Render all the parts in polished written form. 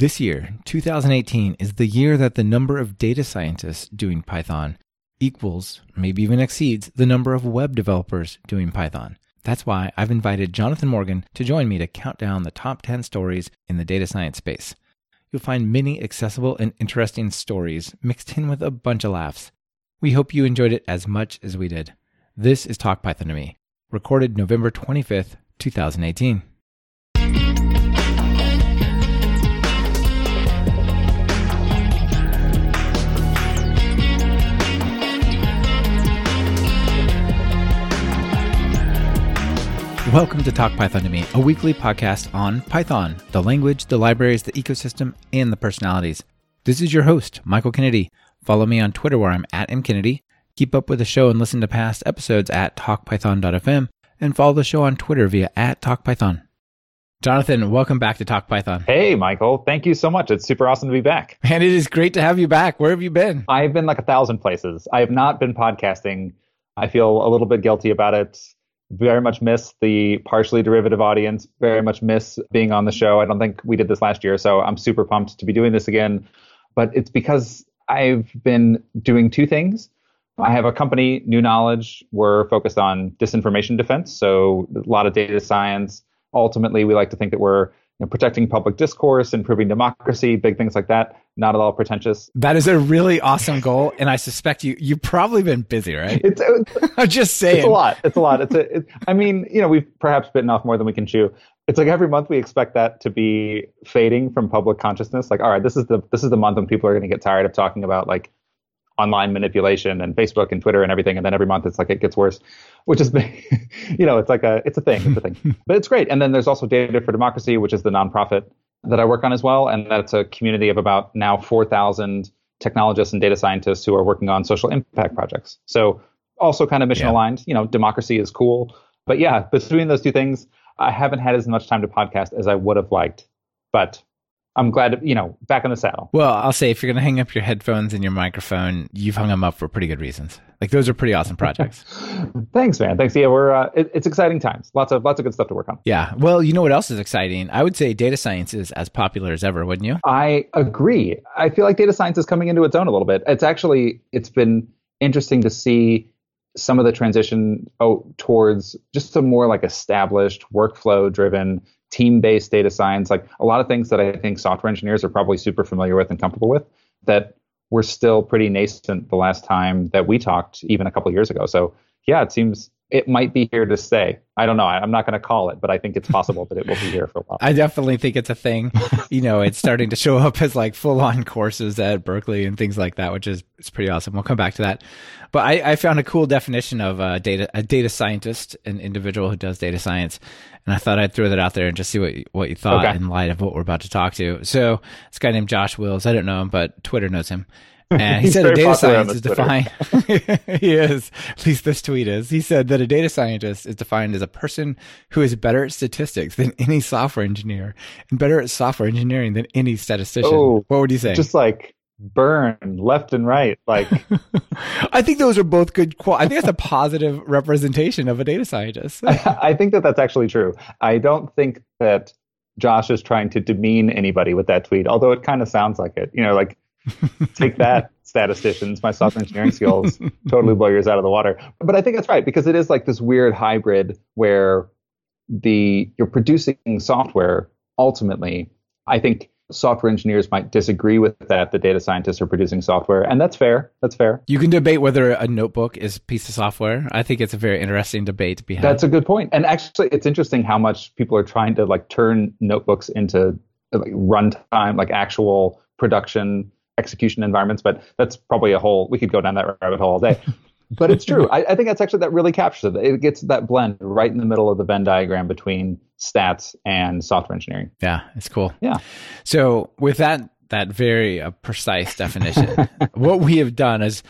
This year, 2018, is the year that the number of data scientists doing Python equals, maybe even exceeds, the number of web developers doing Python. That's why I've invited Jonathon Morgan to join me to count down the top 10 stories in the data science space. You'll find many accessible and interesting stories mixed in with a bunch of laughs. We hope you enjoyed it as much as we did. This is Talk Python to Me, recorded November 25th, 2018. Welcome to Talk Python to Me, a weekly podcast on Python, the language, the libraries, the ecosystem, and the personalities. This is your host, Michael Kennedy. Follow me on Twitter where I'm at mkennedy. Keep up with the show and listen to past episodes at talkpython.fm, and follow the show on Twitter via at talkpython. Jonathon, welcome back to Talk Python. Hey, Michael. Thank you so much. It's super awesome to be back. And it is great to have you back. Where have you been? I've been like 1,000 places. I have not been podcasting. I feel a little bit guilty about it. Very much miss the partially derivative audience, very much miss being on the show. I don't think we did this last year, so I'm super pumped to be doing this again. But it's because I've been doing two things. I have a company, New Knowledge. We're focused on disinformation defense, so a lot of data science. Ultimately, we like to think that we're protecting public discourse, improving democracy, big things like that. Not at all pretentious. That is a really awesome goal. And I suspect you've probably been busy, right? I'm just saying. It's a lot. It's a lot. I mean, we've perhaps bitten off more than we can chew. It's like every month we expect that to be fading from public consciousness. Like, all right, this is the month when people are going to get tired of talking about like online manipulation and Facebook and Twitter and everything. And then every month it's like, it gets worse, which is, it's a thing, but it's great. And then there's also Data for Democracy, which is the nonprofit that I work on as well. And that's a community of about now 4,000 technologists and data scientists who are working on social impact projects. So also kind of mission aligned, democracy is cool, but yeah, between those two things, I haven't had as much time to podcast as I would have liked, but I'm glad to, back on the saddle. Well, I'll say if you're going to hang up your headphones and your microphone, you've hung them up for pretty good reasons. Like those are pretty awesome projects. Thanks, man. Thanks. Yeah, we're it's exciting times. Lots of good stuff to work on. Yeah. Well, you know what else is exciting? I would say data science is as popular as ever, wouldn't you? I agree. I feel like data science is coming into its own a little bit. It's been interesting to see some of the transition towards just some more like established workflow-driven team-based data science, like a lot of things that I think software engineers are probably super familiar with and comfortable with that were still pretty nascent the last time that we talked, even a couple of years ago. So yeah, it seems it might be here to stay. I don't know. I'm not going to call it, but I think it's possible that it will be here for a while. I definitely think it's a thing. It's starting to show up as like full-on courses at Berkeley and things like that, which is it's pretty awesome. We'll come back to that. But I found a cool definition of a data scientist, an individual who does data science. And I thought I'd throw that out there and just see what you thought in light of what we're about to talk to. So this guy named Josh Wills, I don't know him, but Twitter knows him. And he said a data science is defined. He is. At least this tweet is. He said that a data scientist is defined as a person who is better at statistics than any software engineer and better at software engineering than any statistician. Oh, what would you say? Just like burn left and right. Like, I think those are both good. I think that's a positive representation of a data scientist. I think that that's actually true. I don't think that Josh is trying to demean anybody with that tweet, although it kind of sounds like it. Take that, statisticians, my software engineering skills totally blow yours out of the water. But I think that's right, because it is like this weird hybrid where you're producing software ultimately. I think software engineers might disagree with that, the data scientists are producing software. And that's fair. That's fair. You can debate whether a notebook is a piece of software. I think it's a very interesting debate to be had. That's a good point. And actually, it's interesting how much people are trying to like turn notebooks into like runtime, like actual production execution environments, but that's probably we could go down that rabbit hole all day. But it's true. I think that's actually, that really captures it. It gets that blend right in the middle of the Venn diagram between stats and software engineering. Yeah, it's cool. Yeah. So with that very precise definition, what we have done is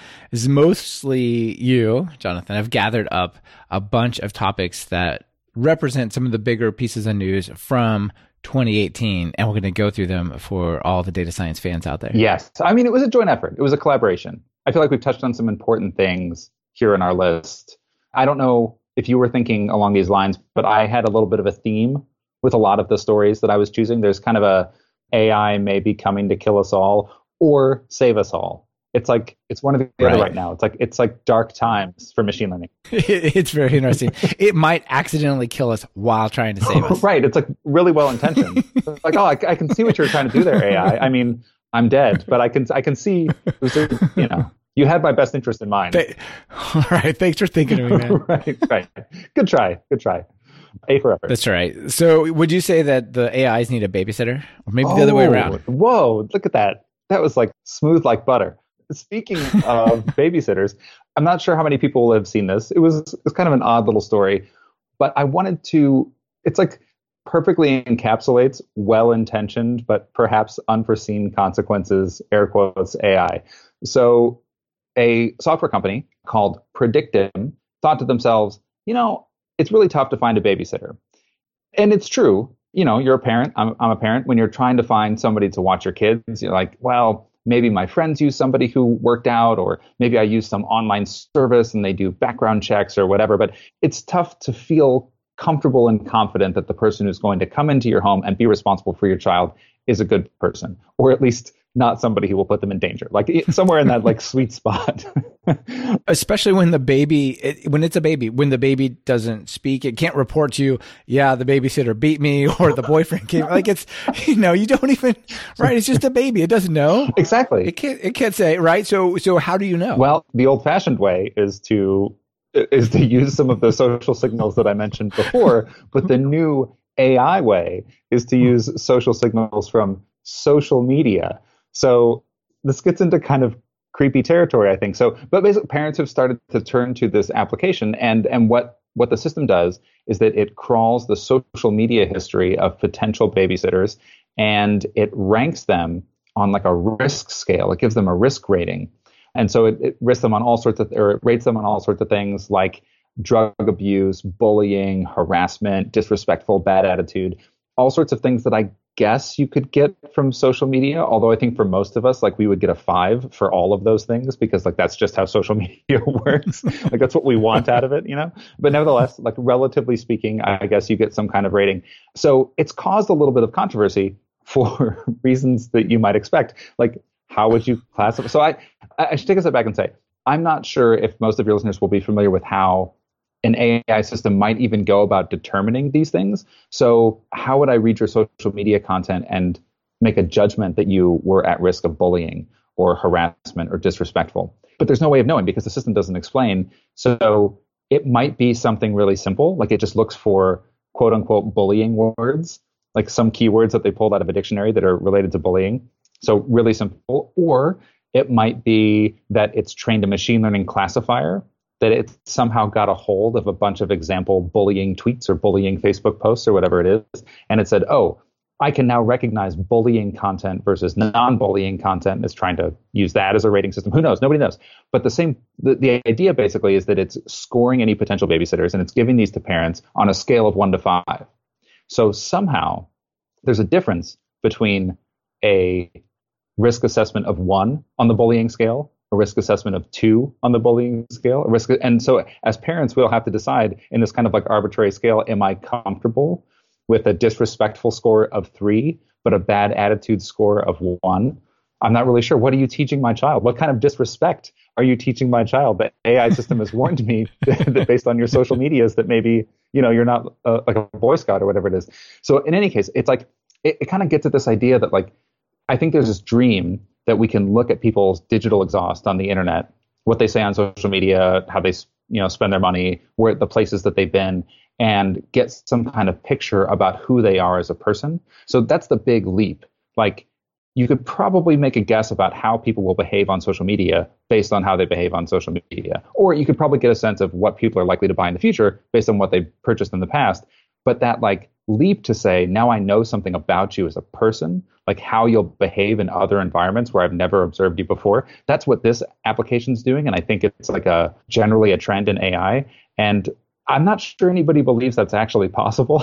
mostly you, Jonathon, have gathered up a bunch of topics that represent some of the bigger pieces of news from 2018, and we're going to go through them for all the data science fans out there. Yes. I mean, it was a joint effort. It was a collaboration. I feel like we've touched on some important things here in our list. I don't know if you were thinking along these lines, but I had a little bit of a theme with a lot of the stories that I was choosing. There's kind of a AI may be coming to kill us all or save us all. It's like, it's one of the other right now. It's like dark times for machine learning. It's very interesting. It might accidentally kill us while trying to save us. Right. It's like really well-intentioned. It's like, oh, I can see what you're trying to do there, AI. I mean, I'm dead, but I can see, you know, you had my best interest in mind. All right. Thanks for thinking of me, man. Right. Good try. A for effort. That's right. So would you say that the AIs need a babysitter? Or maybe the other way around? Whoa, look at that. That was like smooth like butter. Speaking of babysitters, I'm not sure how many people have seen this. It's kind of an odd little story, but I wanted to, it's like perfectly encapsulates well-intentioned, but perhaps unforeseen consequences, air quotes, AI. So a software company called Predictim thought to themselves, you know, it's really tough to find a babysitter. And it's true. You know, you're a parent. I'm a parent. When you're trying to find somebody to watch your kids, you're like, well, maybe my friends use somebody who worked out, or maybe I use some online service and they do background checks or whatever. But it's tough to feel comfortable and confident that the person who's going to come into your home and be responsible for your child is a good person, or at least not somebody who will put them in danger, like somewhere in that like sweet spot. Especially when when the baby doesn't speak, it can't report to you. Yeah, the babysitter beat me, or the boyfriend came. Like it's, you know, you don't even, right? It's just a baby. It doesn't know. Exactly. It can't say, right? So how do you know? Well, the old fashioned way is to use some of the social signals that I mentioned before, but the new AI way is to use social signals from social media. So this gets into kind of creepy territory, I think. So, but basically parents have started to turn to this application, and what the system does is that it crawls the social media history of potential babysitters, and it ranks them on like a risk scale. It gives them a risk rating. And so it rates them on all sorts of things like drug abuse, bullying, harassment, disrespectful, bad attitude, all sorts of things that I guess you could get from social media. Although I think for most of us, like we would get a 5 for all of those things, because like that's just how social media works. Like that's what we want out of it, you know? But nevertheless, like relatively speaking, I guess you get some kind of rating. So it's caused a little bit of controversy for reasons that you might expect. Like, how would you classify? So I should take a step back and say, I'm not sure if most of your listeners will be familiar with how an AI system might even go about determining these things. So how would I read your social media content and make a judgment that you were at risk of bullying or harassment or disrespectful? But there's no way of knowing because the system doesn't explain. So it might be something really simple. Like it just looks for quote unquote bullying words, like some keywords that they pulled out of a dictionary that are related to bullying. So really simple. Or it might be that it's trained a machine learning classifier, that it somehow got a hold of a bunch of example bullying tweets or bullying Facebook posts or whatever it is. And it said, oh, I can now recognize bullying content versus non-bullying content, and is trying to use that as a rating system. Who knows? Nobody knows. But the idea basically is that it's scoring any potential babysitters, and it's giving these to parents on a scale of 1 to 5. So somehow there's a difference between a risk assessment of 1 on the bullying scale, a risk assessment of 2 on the bullying scale, and so as parents, we'll have to decide in this kind of like arbitrary scale, am I comfortable with a disrespectful score of 3, but a bad attitude score of 1? I'm not really sure. What are you teaching my child? What kind of disrespect are you teaching my child? The AI system has warned me that based on your social medias that maybe, you know, you're not like a Boy Scout or whatever it is. So in any case, it's like, it kind of gets at this idea that like, I think there's this dream that we can look at people's digital exhaust on the internet, what they say on social media, how they, you know, spend their money, where the places that they've been, and get some kind of picture about who they are as a person. So that's the big leap. Like you could probably make a guess about how people will behave on social media based on how they behave on social media, or you could probably get a sense of what people are likely to buy in the future based on what they purchased in the past. But that like leap to say, now I know something about you as a person, like how you'll behave in other environments where I've never observed you before. That's what this application's doing. And I think it's like generally a trend in AI. And I'm not sure anybody believes that's actually possible,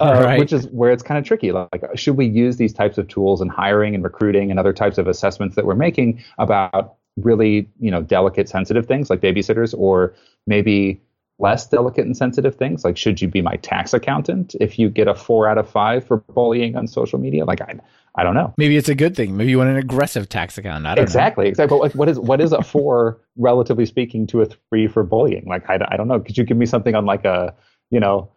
right. Which is where it's kind of tricky. Like, should we use these types of tools in hiring and recruiting and other types of assessments that we're making about really, you know, delicate, sensitive things like babysitters, or maybe less delicate and sensitive things, like should you be my tax accountant if you get a 4 out of 5 for bullying on social media? Like I don't know. Maybe it's a good thing. Maybe you want an aggressive tax accountant. I don't know. Exactly. But what is a 4 relatively speaking to a 3 for bullying? Like I don't know. Could you give me something on like a, you know,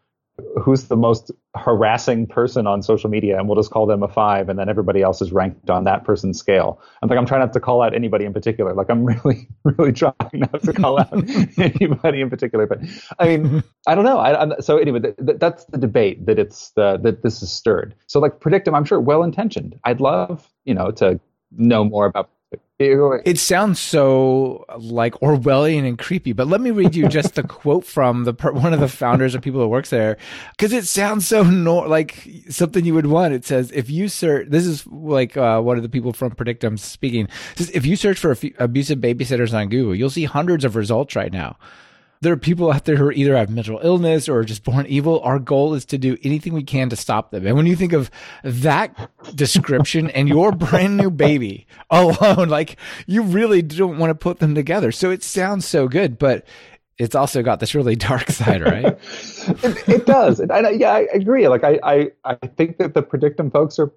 who's the most harassing person on social media, and we'll just call them a 5, and then everybody else is ranked on that person's scale. I'm like, I'm trying not to call out anybody in particular. Like I'm really trying not to call out anybody in particular. But I mean, I don't know. So anyway, that's the debate that that this is stirred. So like Predictim, I'm sure well-intentioned. I'd love, to know more about it. Sounds so like Orwellian and creepy, but let me read you just the quote from one of the founders or people who works there, because it sounds so like something you would want. It says, if you search, this is like one of the people from Predictim speaking. It says, if you search for abusive babysitters on Google, you'll see hundreds of results right now. There are people out there who either have mental illness or are just born evil. Our goal is to do anything we can to stop them. And when you think of that description and your brand new baby alone, like you really don't want to put them together. So it sounds so good, but it's also got this really dark side, right? It does. And I agree. Like I think that the Predictim folks are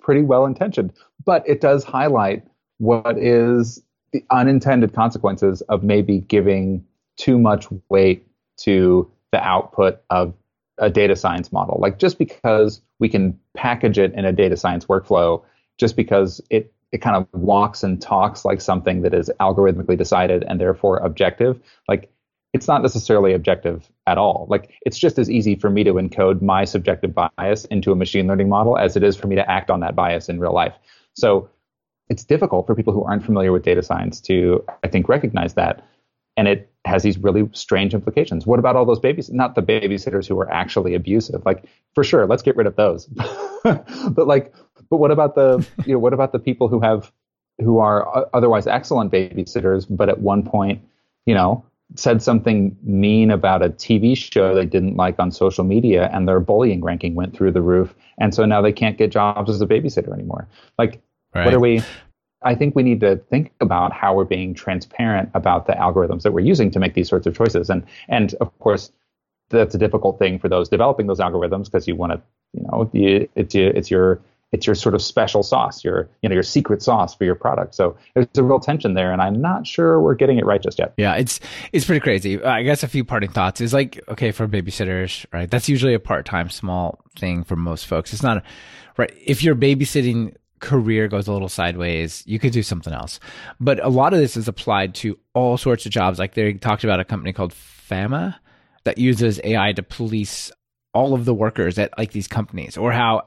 pretty well-intentioned, but it does highlight what is the unintended consequences of maybe giving too much weight to the output of a data science model. Like just because we can package it in a data science workflow, just because it kind of walks and talks like something that is algorithmically decided and therefore objective, like it's not necessarily objective at all. Like it's just as easy for me to encode my subjective bias into a machine learning model as it is for me to act on that bias in real life. So it's difficult for people who aren't familiar with data science to, I think, recognize that. And it has these really strange implications. What about all those babies? Not the babysitters who were actually abusive. Like for sure, let's get rid of those. but what about the what about the people who are otherwise excellent babysitters, but at one point, said something mean about a TV show they didn't like on social media, and their bullying ranking went through the roof, and so now they can't get jobs as a babysitter anymore. Like, right. What are we? I think we need to think about how we're being transparent about the algorithms that we're using to make these sorts of choices. And of course, that's a difficult thing for those developing those algorithms, because you want to, it's your sort of special sauce, your secret sauce for your product. So there's a real tension there, and I'm not sure we're getting it right just yet. Yeah, it's pretty crazy. I guess a few parting thoughts is like, okay, for babysitters, right? That's usually a part-time small thing for most folks. It's not, right? If you're babysitting career goes a little sideways, you could do something else. But a lot of this is applied to all sorts of jobs. Like they talked about a company called Fama that uses AI to police all of the workers at like these companies, or how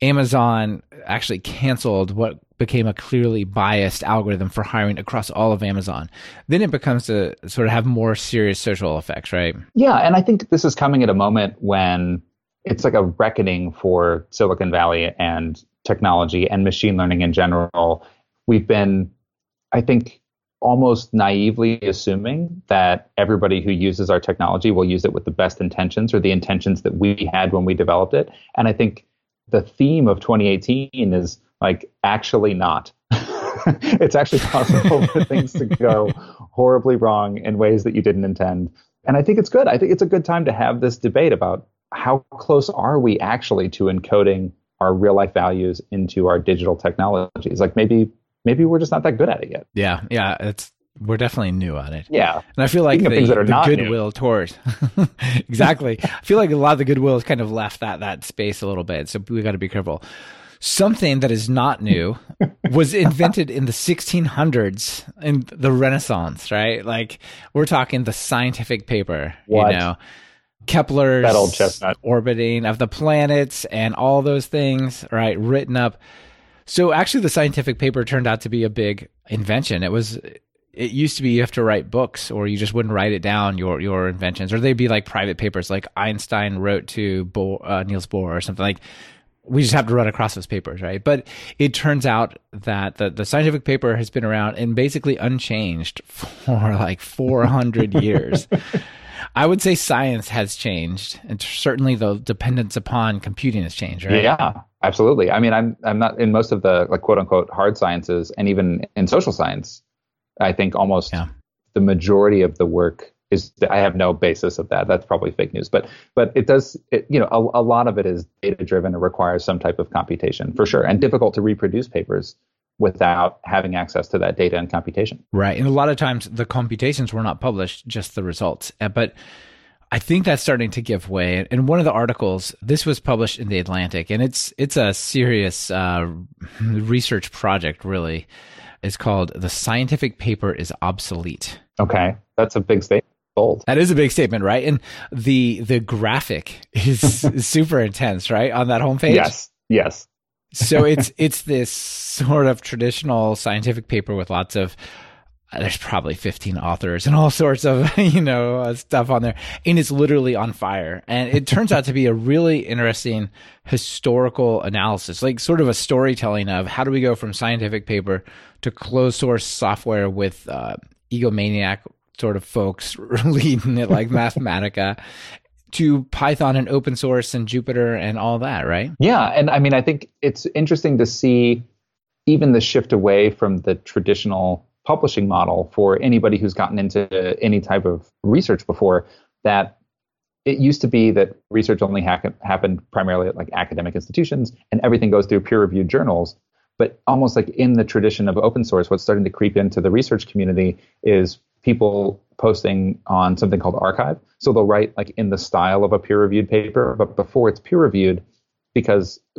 Amazon actually canceled what became a clearly biased algorithm for hiring across all of Amazon. Then it becomes to sort of have more serious social effects, right? Yeah. And I think this is coming at a moment when it's like a reckoning for Silicon Valley and technology and machine learning in general. We've been, I think, almost naively assuming that everybody who uses our technology will use it with the best intentions, or the intentions that we had when we developed it. And I think the theme of 2018 is like, actually not. It's actually possible for things to go horribly wrong in ways that you didn't intend. And I think it's good. I think it's a good time to have this debate about how close are we actually to encoding our real life values into our digital technologies. Like maybe we're just not that good at it yet. Yeah. Yeah. We're definitely new at it. Yeah. And I feel like the goodwill towards, exactly. I feel like a lot of the goodwill has kind of left that space a little bit. So we got to be careful. Something that is not new was invented in the 1600s in the Renaissance, right? Like we're talking the scientific paper, Kepler's that old chestnut. Orbiting of the planets and all those things, right, written up. So actually the scientific paper turned out to be a big invention. It used to be you have to write books, or you just wouldn't write it down, your inventions, or they'd be like private papers, like Einstein wrote to Niels Bohr or something. Like we just have to run across those papers, right? But it turns out that the scientific paper has been around and basically unchanged for like 400 years. I would say science has changed, and certainly the dependence upon computing has changed, right? Yeah, absolutely. I mean, I'm not in most of the like quote unquote hard sciences, and even in social science, I think almost the majority of the work is I have no basis of that. That's probably fake news, but it does, a lot of it is data driven and requires some type of computation for sure, and difficult to reproduce papers without having access to that data and computation. Right. And a lot of times the computations were not published, just the results. But I think that's starting to give way. And one of the articles, this was published in The Atlantic, and it's a serious research project, really. It's called The Scientific Paper is Obsolete. Okay. That's a big statement. Bold. That is a big statement, right? And the graphic is super intense, right? On that homepage? Yes. So it's this sort of traditional scientific paper with lots of, there's probably 15 authors and all sorts of, stuff on there. And it's literally on fire. And it turns out to be a really interesting historical analysis, like sort of a storytelling of how do we go from scientific paper to closed source software with egomaniac sort of folks leading it, like Mathematica, to Python and open source and Jupyter and all that, right? Yeah. And I think it's interesting to see even the shift away from the traditional publishing model for anybody who's gotten into any type of research before, that it used to be that research only happened primarily at like academic institutions and everything goes through peer-reviewed journals. But almost like in the tradition of open source, what's starting to creep into the research community is people posting on something called Archive. So they'll write like in the style of a peer-reviewed paper, but before it's peer-reviewed,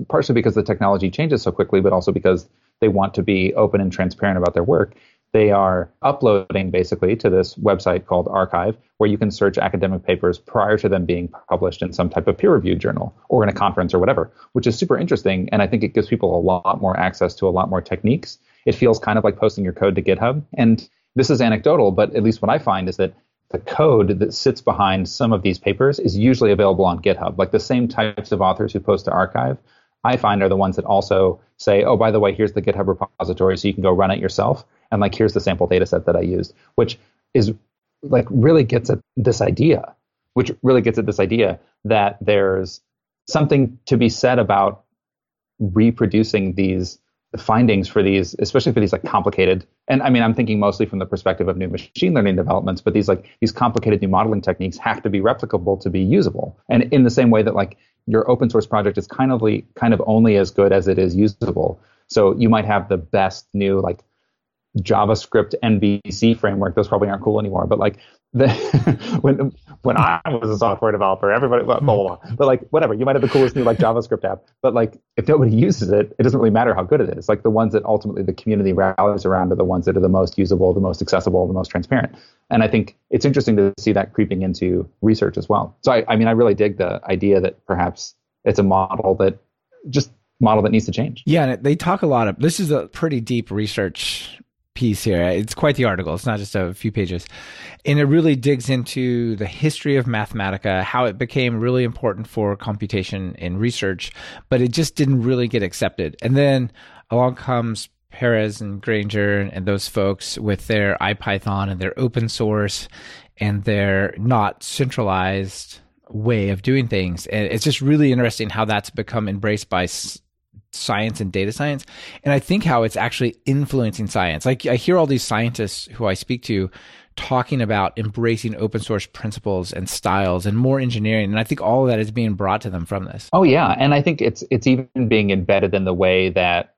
partially because the technology changes so quickly, but also because they want to be open and transparent about their work. They are uploading basically to this website called Archive, where you can search academic papers prior to them being published in some type of peer-reviewed journal or in a conference or whatever, which is super interesting. And I think it gives people a lot more access to a lot more techniques. It feels kind of like posting your code to GitHub. And this is anecdotal, but at least what I find is that the code that sits behind some of these papers is usually available on GitHub. Like the same types of authors who post to Archive, I find, are the ones that also say, oh, by the way, here's the GitHub repository, so you can go run it yourself. And like, here's the sample data set that I used, which is like really gets at this idea that there's something to be said about reproducing these findings for these, especially for these like complicated, and I'm thinking mostly from the perspective of new machine learning developments, but these complicated new modeling techniques have to be replicable to be usable. And in the same way that like your open source project is kind of only as good as it is usable. So you might have the best new like JavaScript MVC framework. Those probably aren't cool anymore. But like when I was a software developer, everybody blah blah blah. But like whatever, you might have the coolest new like JavaScript app. But like if nobody uses it, it doesn't really matter how good it is. Like the ones that ultimately the community rallies around are the ones that are the most usable, the most accessible, the most transparent. And I think it's interesting to see that creeping into research as well. So I really dig the idea that perhaps it's a model that needs to change. Yeah, and they talk a lot of, this is a pretty deep research piece here. It's quite the article. It's not just a few pages. And it really digs into the history of Mathematica, how it became really important for computation in research, but it just didn't really get accepted. And then along comes Perez and Granger and those folks with their IPython and their open source and their not centralized way of doing things. And it's just really interesting how that's become embraced by science and data science. And I think how it's actually influencing science. Like I hear all these scientists who I speak to talking about embracing open source principles and styles and more engineering. And I think all of that is being brought to them from this. Oh yeah. And I think it's even being embedded in the way that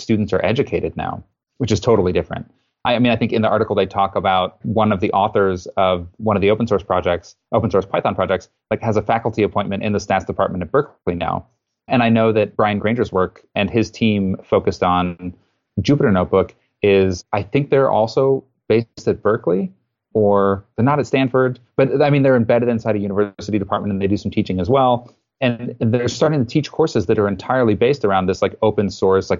students are educated now, which is totally different. I think in the article they talk about one of the authors of one of the open source Python projects, like has a faculty appointment in the stats department at Berkeley now. And I know that Brian Granger's work and his team focused on Jupyter Notebook is, I think they're also based at Berkeley, or they're not at Stanford, but they're embedded inside a university department and they do some teaching as well. And they're starting to teach courses that are entirely based around this like open source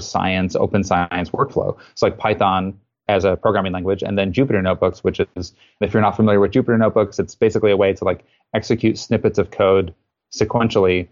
science, open science workflow. It's like Python as a programming language, and then Jupyter Notebooks, which is, if you're not familiar with Jupyter Notebooks, it's basically a way to like execute snippets of code sequentially,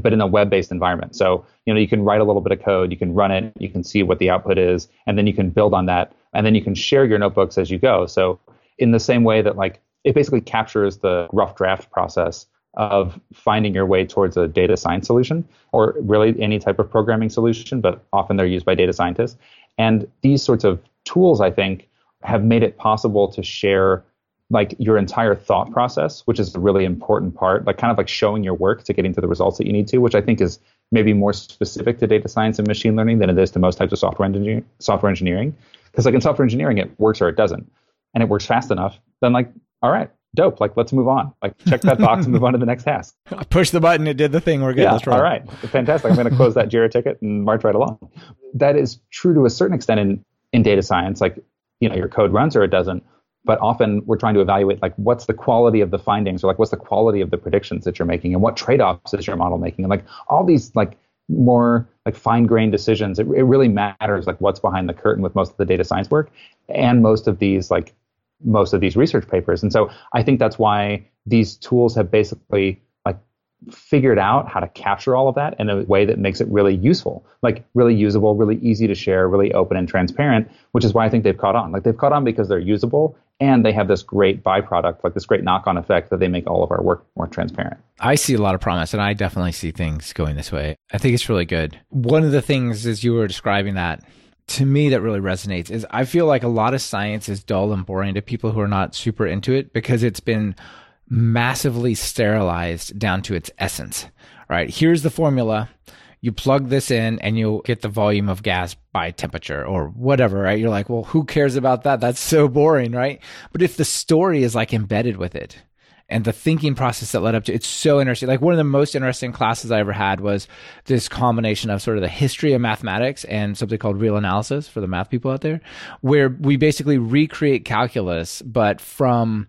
but in a web-based environment. So, you can write a little bit of code, you can run it, you can see what the output is, and then you can build on that, and then you can share your notebooks as you go. So in the same way that like, it basically captures the rough draft process of finding your way towards a data science solution, or really any type of programming solution, but often they're used by data scientists. And these sorts of tools, I think, have made it possible to share like your entire thought process, which is a really important part, like kind of like showing your work to getting to the results that you need to, which I think is maybe more specific to data science and machine learning than it is to most types of software engineering. Because like in software engineering, it works or it doesn't. And it works fast enough, then like, all right, dope. Like, let's move on. Like, check that box and move on to the next task. I pushed the button. It did the thing. We're good. Yeah, let's try. All right. Fantastic. I'm going to close that Jira ticket and march right along. That is true to a certain extent in data science. Like, you know, your code runs or it doesn't. But often we're trying to evaluate, like, what's the quality of the findings, or like, what's the quality of the predictions that you're making, and what trade-offs is your model making? And like all these like more like fine-grained decisions, it really matters like what's behind the curtain with most of the data science work and most of these research papers. And so I think that's why these tools have basically like figured out how to capture all of that in a way that makes it really useful, like really usable, really easy to share, really open and transparent, which is why I think they've caught on. Like they've caught on because they're usable and they have this great byproduct, like this great knock-on effect that they make all of our work more transparent. I see a lot of promise, and I definitely see things going this way. I think it's really good. One of the things as you were describing that, to me, that really resonates is I feel like a lot of science is dull and boring to people who are not super into it because it's been massively sterilized down to its essence, right? Here's the formula. You plug this in and you'll get the volume of gas by temperature or whatever, right? You're like, well, who cares about that? That's so boring, right? But if the story is like embedded with it, and the thinking process that led up to it's so interesting. Like one of the most interesting classes I ever had was this combination of sort of the history of mathematics and something called real analysis for the math people out there, where we basically recreate calculus, but from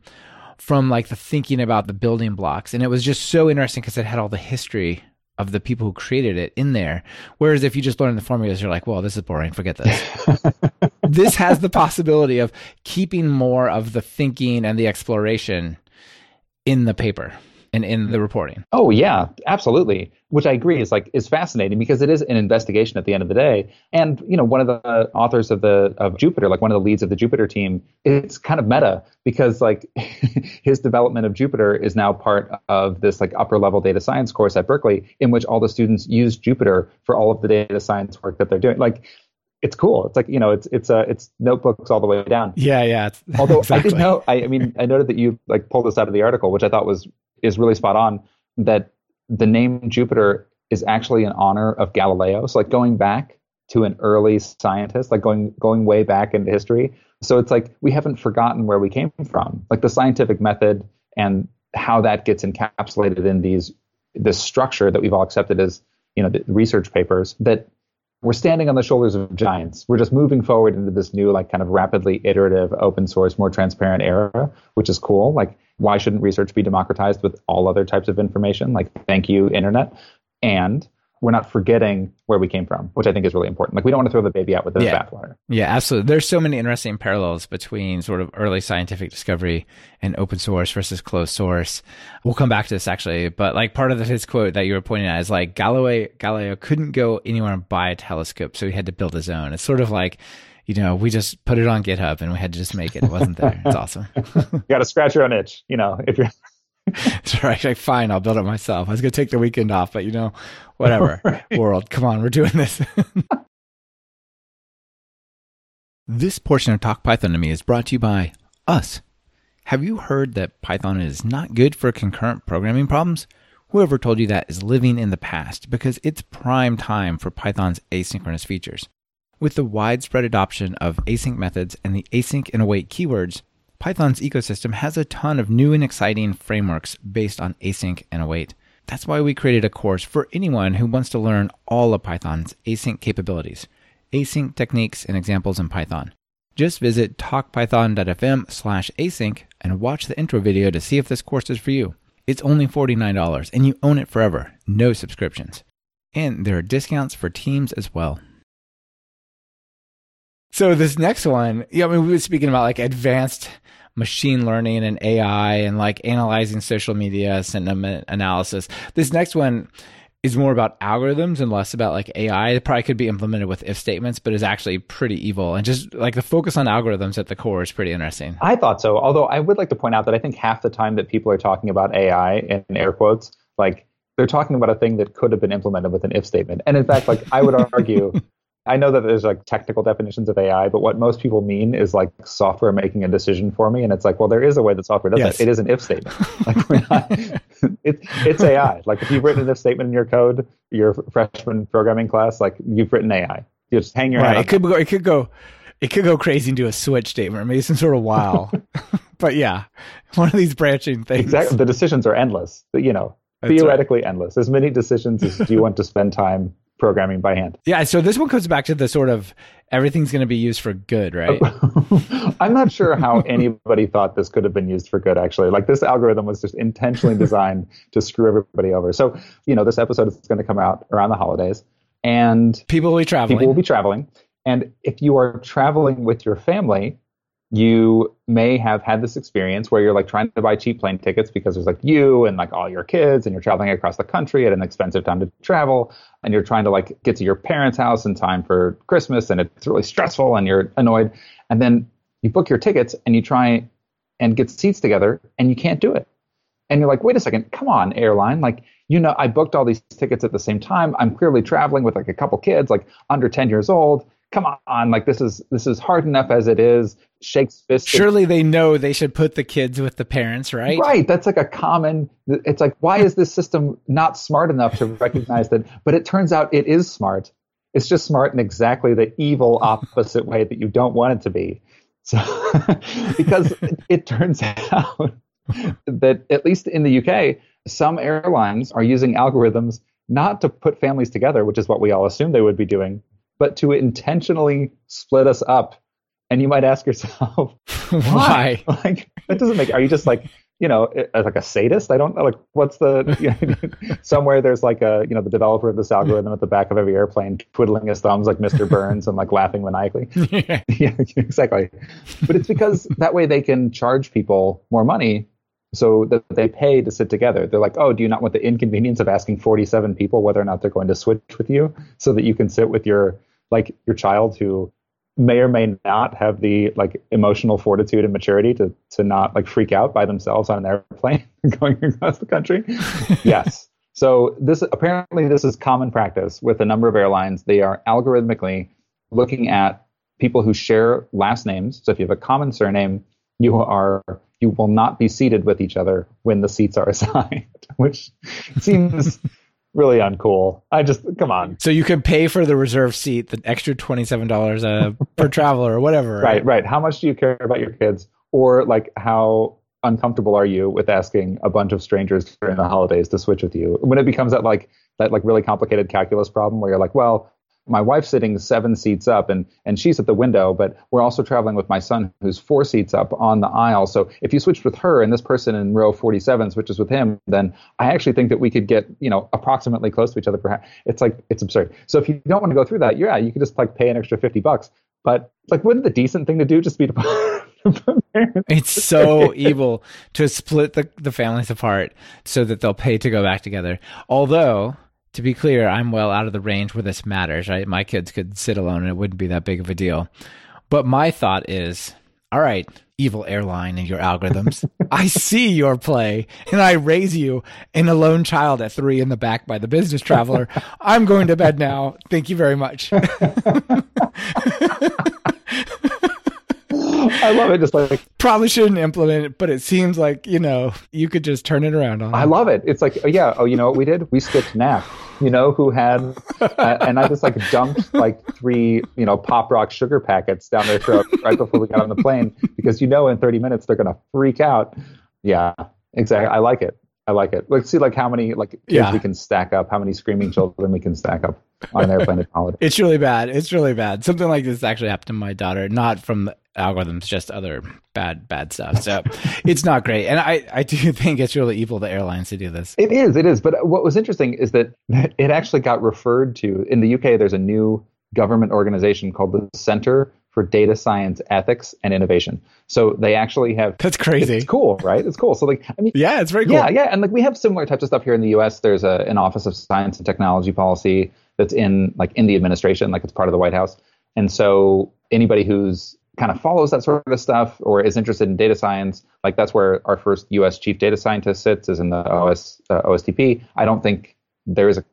like the thinking about the building blocks. And it was just so interesting because it had all the history of the people who created it in there. Whereas if you just learn the formulas, you're like, well, this is boring, forget this. This has the possibility of keeping more of the thinking and the exploration in the paper and in the reporting. Oh yeah, absolutely. Which I agree is fascinating because it is an investigation at the end of the day. And you know, one of the authors of Jupyter, like one of the leads of the Jupyter team, it's kind of meta because like his development of Jupyter is now part of this like upper level data science course at Berkeley, in which all the students use Jupyter for all of the data science work that they're doing. Like, it's cool. It's like, you know, it's notebooks all the way down. Yeah, yeah. Although exactly. I did know, I noted that you like pulled this out of the article, which I thought is really spot on, that the name Jupyter is actually in honor of Galileo. So like going back to an early scientist, like going way back into history. So it's like we haven't forgotten where we came from, like the scientific method and how that gets encapsulated in this structure that we've all accepted as, you know, the research papers that. We're standing on the shoulders of giants. We're just moving forward into this new, like, kind of rapidly iterative, open source, more transparent era, which is cool. Like, why shouldn't research be democratized with all other types of information? Like, thank you, Internet. And we're not forgetting where we came from, which I think is really important. Like, we don't want to throw the baby out with the bathwater. Yeah, absolutely. There's so many interesting parallels between sort of early scientific discovery and open source versus closed source. We'll come back to this actually, but like part of his quote that you were pointing at is like Galileo couldn't go anywhere and buy a telescope, so he had to build his own. It's sort of like, you know, we just put it on GitHub and we had to just make it. It wasn't there. It's awesome. You got to scratch your own itch, you know, if you're... That's right. Like, fine, I'll build it myself. I was going to take the weekend off, but you know, whatever. Right. World, come on, we're doing this. This portion of Talk Python to Me is brought to you by us. Have you heard that Python is not good for concurrent programming problems? Whoever told you that is living in the past because it's prime time for Python's asynchronous features. With the widespread adoption of async methods and the async and await keywords, Python's ecosystem has a ton of new and exciting frameworks based on async and await. That's why we created a course for anyone who wants to learn all of Python's async capabilities, async techniques, and examples in Python. Just visit talkpython.fm/async and watch the intro video to see if this course is for you. It's only $49 and you own it forever, no subscriptions. And there are discounts for teams as well. So this next one, we were speaking about like advanced machine learning and AI and like analyzing social media, sentiment analysis. This next one is more about algorithms and less about like AI. It probably could be implemented with if statements, but is actually pretty evil. And just like the focus on algorithms at the core is pretty interesting. I thought so. Although I would like to point out that I think half the time that people are talking about AI in air quotes, like they're talking about a thing that could have been implemented with an if statement. And in fact, like I would argue I know that there's like technical definitions of AI, but what most people mean is like software making a decision for me. And it's like, well, there is a way that software does that. It is an if statement. Like we're not, it's AI. Like if you've written an if statement in your code, your freshman programming class, like you've written AI. You just hang your head. It could go crazy and do a switch statement, maybe some sort of while. But yeah, one of these branching things. Exactly. The decisions are endless. You know, theoretically endless. As many decisions as do you want to spend time programming by hand. Yeah, so this one comes back to the sort of everything's going to be used for good, right? I'm not sure how anybody thought this could have been used for good, actually. Like this algorithm was just intentionally designed to screw everybody over. So, you know, this episode is going to come out around the holidays. And people will be traveling. And if you are traveling with your family, you may have had this experience where you're like trying to buy cheap plane tickets because there's like you and like all your kids and you're traveling across the country at an expensive time to travel and you're trying to like get to your parents' house in time for Christmas and it's really stressful and you're annoyed. And then you book your tickets and you try and get seats together and you can't do it. And you're like, wait a second, come on, airline. Like, you know, I booked all these tickets at the same time. I'm clearly traveling with like a couple kids, like under 10 years old. Come on, like this is hard enough as it is. Shakes fist. Surely they know they should put the kids with the parents, right? Right. That's like a common, it's like, why is this system not smart enough to recognize that? But it turns out it is smart. It's just smart in exactly the evil opposite way that you don't want it to be. So because it turns out that at least in the UK, some airlines are using algorithms not to put families together, which is what we all assumed they would be doing, but to intentionally split us up. And you might ask yourself, why? Like, that doesn't make, are you just like, you know, like a sadist? I don't know, like, what's the, you know, somewhere there's like a, you know, the developer of this algorithm at the back of every airplane twiddling his thumbs like Mr. Burns and like laughing maniacally. Yeah, exactly. But it's because that way they can charge people more money so that they pay to sit together. They're like, oh, do you not want the inconvenience of asking 47 people whether or not they're going to switch with you so that you can sit with your, like, your child who may or may not have the like emotional fortitude and maturity to not like freak out by themselves on an airplane going across the country? Yes. So this is common practice with a number of airlines. They are algorithmically looking at people who share last names. So if you have a common surname, you will not be seated with each other when the seats are assigned, which seems really uncool. Come on. So you can pay for the reserve seat, the extra $27 per traveler or whatever. Right? Right. How much do you care about your kids? Or like how uncomfortable are you with asking a bunch of strangers during the holidays to switch with you? When it becomes that really complicated calculus problem where you're like, well, my wife's sitting 7 seats up and she's at the window, but we're also traveling with my son who's 4 seats up on the aisle. So if you switched with her and this person in row 47 switches with him, then I actually think that we could get, you know, approximately close to each other. Perhaps it's like, it's absurd. So if you don't want to go through that, you could just like pay an extra $50, but like, wouldn't the decent thing to do just be to It's so evil to split the families apart so that they'll pay to go back together. Although, to be clear, I'm well out of the range where this matters, right? My kids could sit alone and it wouldn't be that big of a deal. But my thought is, all right, evil airline and your algorithms, I see your play and I raise you an alone child at 3 in the back by the business traveler. I'm going to bed now. Thank you very much. I love it. Just like probably shouldn't implement it, but it seems like, you know, you could just turn it around on. I love it. It's like, you know what we did? We skipped nap. You know who had, and I just like dumped like 3, you know, Pop Rock sugar packets down their throat right before we got on the plane because you know in 30 minutes they're gonna freak out. Yeah, exactly. I like it. Let's see like how many like kids we can stack up, how many screaming children we can stack up on an airplane at holiday. It's really bad. Something like this actually happened to my daughter, not from algorithms, just other bad stuff. So it's not great. And I do think it's really evil, the airlines, to do this. It is. But what was interesting is that it actually got referred to in the UK. There's a new government organization called the Center for Data Science Ethics and Innovation. So they actually have... That's crazy. It's cool, right? It's cool. So like, I mean... Yeah, it's very cool. Yeah. And like we have similar types of stuff here in the US. There's an Office of Science and Technology Policy that's in the administration, like it's part of the White House. And so anybody who's kind of follows that sort of stuff or is interested in data science, like that's where our first US chief data scientist sits, is in the OSTP. I don't think there is a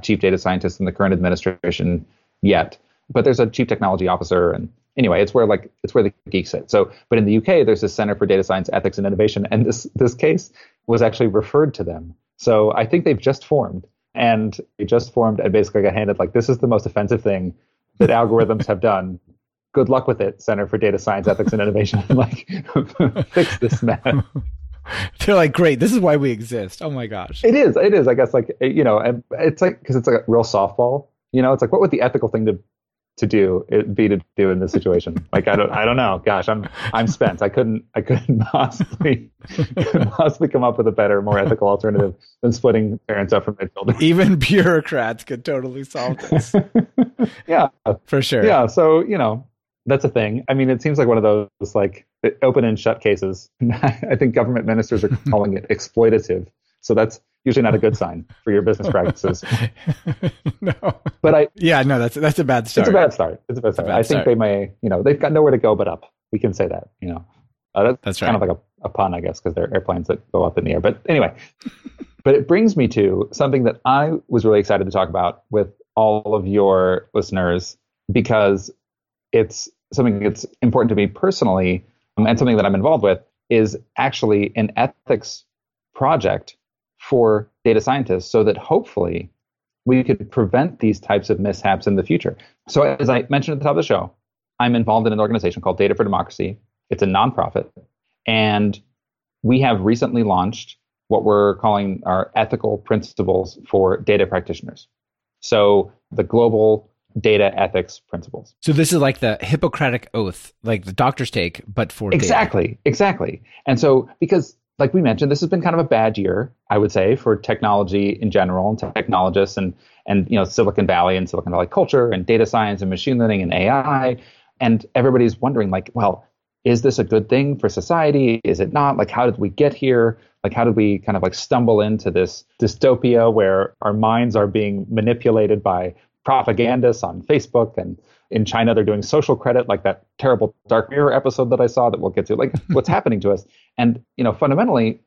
chief data scientist in the current administration yet, but there's a chief technology officer, and anyway, it's where the geeks sit. So, but in the UK, there's this Center for Data Science Ethics and Innovation, and this case was actually referred to them. So I think they've just formed, and they just formed and basically got handed like, this is the most offensive thing that algorithms have done. Good luck with it, Center for Data Science Ethics and Innovation. Like, fix this mess. They're like, great, this is why we exist. Oh my gosh. It is. I guess, like, you know, and it's like, because it's like a real softball. You know, it's like, what would the ethical thing to do in this situation? Like, I don't know. Gosh, I'm spent. I couldn't possibly come up with a better, more ethical alternative than splitting parents up from their children. Even bureaucrats could totally solve this. Yeah, for sure. Yeah. So, you know, that's a thing. I mean, it seems like one of those like open and shut cases. I think government ministers are calling it exploitative. So that's usually not a good sign for your business practices. No. But that's a bad start. It's a bad start. I think they may, you know, they've got nowhere to go but up. We can say that, you know. That's right. Kind of like a pun, I guess, because they're airplanes that go up in the air. But anyway, but it brings me to something that I was really excited to talk about with all of your listeners, because it's something that's important to me personally, and something that I'm involved with is actually an ethics project for data scientists, so that hopefully we could prevent these types of mishaps in the future. So as I mentioned at the top of the show, I'm involved in an organization called Data for Democracy. It's a nonprofit. And we have recently launched what we're calling our ethical principles for data practitioners. So the global data ethics principles. So this is like the Hippocratic Oath, like the doctors take, but for data. Exactly. And so, because like we mentioned, this has been kind of a bad year, I would say, for technology in general and technologists and you know, Silicon Valley culture and data science and machine learning and AI. And everybody's wondering, like, well, is this a good thing for society? Is it not? Like, how did we get here? Like, how did we kind of like stumble into this dystopia where our minds are being manipulated by propagandists on Facebook, and in China they're doing social credit, like that terrible Dark Mirror episode that I saw that we'll get to, like what's happening to us. And, you know, fundamentally,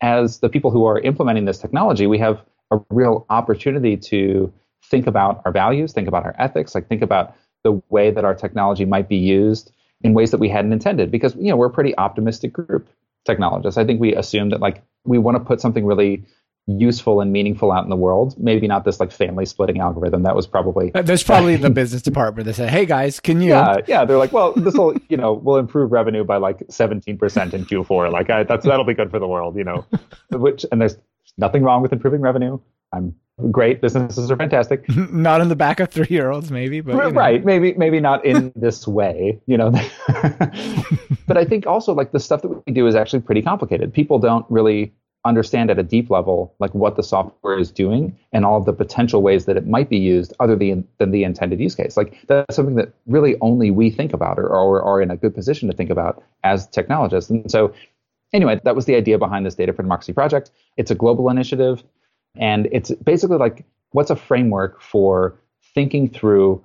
as the people who are implementing this technology, we have a real opportunity to think about our values, think about our ethics, like think about the way that our technology might be used in ways that we hadn't intended, because, you know, we're a pretty optimistic group, technologists. I think we assume that like we want to put something really useful and meaningful out in the world. Maybe not this like family splitting algorithm. That was probably... There's probably the business department that said, hey guys, can you... Yeah, they're like, well, this will, you know, we'll improve revenue by like 17% in Q4. Like that'll be good for the world, you know. And there's nothing wrong with improving revenue. I'm great. Businesses are fantastic. Not in the back of 3-year-olds maybe, but... Right. Maybe not in this way, you know. But I think also like the stuff that we do is actually pretty complicated. People don't really understand at a deep level like what the software is doing and all of the potential ways that it might be used other than the intended use case. Like that's something that really only we think about or are in a good position to think about as technologists. And so anyway, that was the idea behind this Data for Democracy project. It's a global initiative, and it's basically like what's a framework for thinking through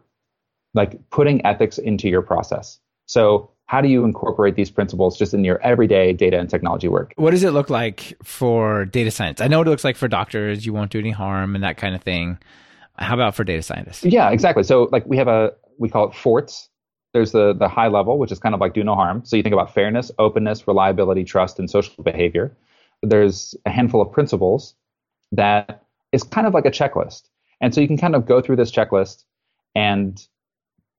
like putting ethics into your process. So how do you incorporate these principles just in your everyday data and technology work? What does it look like for data science? I know what it looks like for doctors. You won't do any harm and that kind of thing. How about for data scientists? Yeah, exactly. So like we have we call it forts. There's the high level, which is kind of like do no harm. So you think about fairness, openness, reliability, trust, and social behavior. There's a handful of principles that is kind of like a checklist. And so you can kind of go through this checklist, and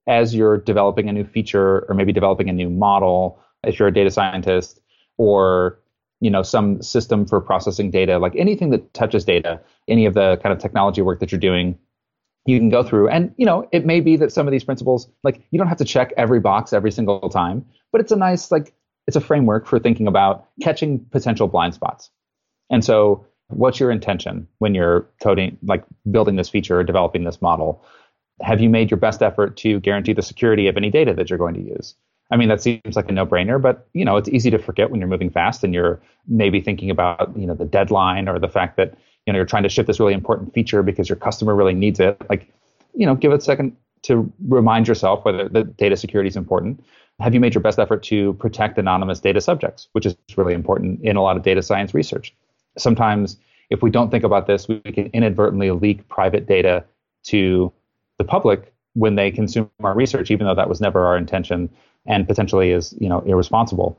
as you're developing a new feature or maybe developing a new model, if you're a data scientist, or, you know, some system for processing data, like anything that touches data, any of the kind of technology work that you're doing, you can go through. And, you know, it may be that some of these principles, like you don't have to check every box every single time, but it's a nice, like it's a framework for thinking about catching potential blind spots. And so what's your intention when you're coding, like building this feature or developing this model? Have you made your best effort to guarantee the security of any data that you're going to use? I mean, that seems like a no-brainer, but, you know, it's easy to forget when you're moving fast and you're maybe thinking about, you know, the deadline or the fact that, you know, you're trying to ship this really important feature because your customer really needs it. Like, you know, give it a second to remind yourself whether the data security is important. Have you made your best effort to protect anonymous data subjects, which is really important in a lot of data science research? Sometimes if we don't think about this, we can inadvertently leak private data to the public when they consume our research, even though that was never our intention and potentially is, you know, irresponsible.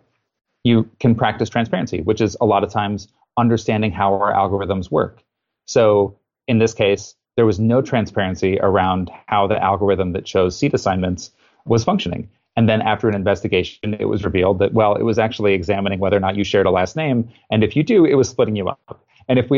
You can practice transparency, which is a lot of times understanding how our algorithms work. So in this case, there was no transparency around how the algorithm that chose seat assignments was functioning. And then after an investigation, it was revealed that, well, it was actually examining whether or not you shared a last name. And if you do, it was splitting you up. And if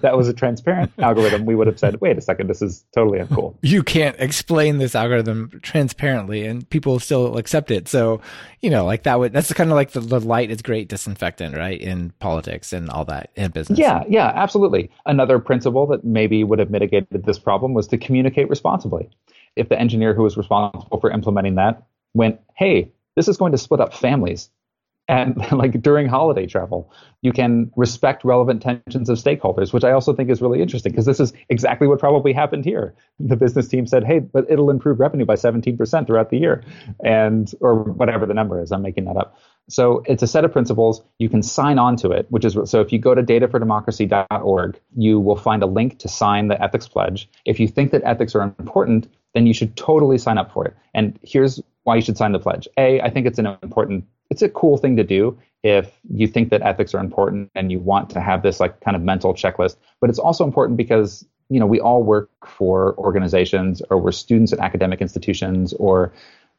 that was a transparent algorithm, we would have said, wait a second, this is totally uncool. You can't explain this algorithm transparently and people still accept it. So, you know, like that's kind of like the light is great disinfectant, right? In politics and all that in business. Yeah, absolutely. Another principle that maybe would have mitigated this problem was to communicate responsibly. If the engineer who was responsible for implementing that went, hey, this is going to split up families. And like during holiday travel, you can respect relevant tensions of stakeholders, which I also think is really interesting because this is exactly what probably happened here. The business team said, hey, but it'll improve revenue by 17% throughout the year or whatever the number is. I'm making that up. So it's a set of principles. You can sign on to it, which is so if you go to DataForDemocracy.org, you will find a link to sign the ethics pledge. If you think that ethics are important, then you should totally sign up for it. And here's why you should sign the pledge. A, I think it's a cool thing to do if you think that ethics are important and you want to have this like kind of mental checklist. But it's also important because, you know, we all work for organizations or we're students at academic institutions or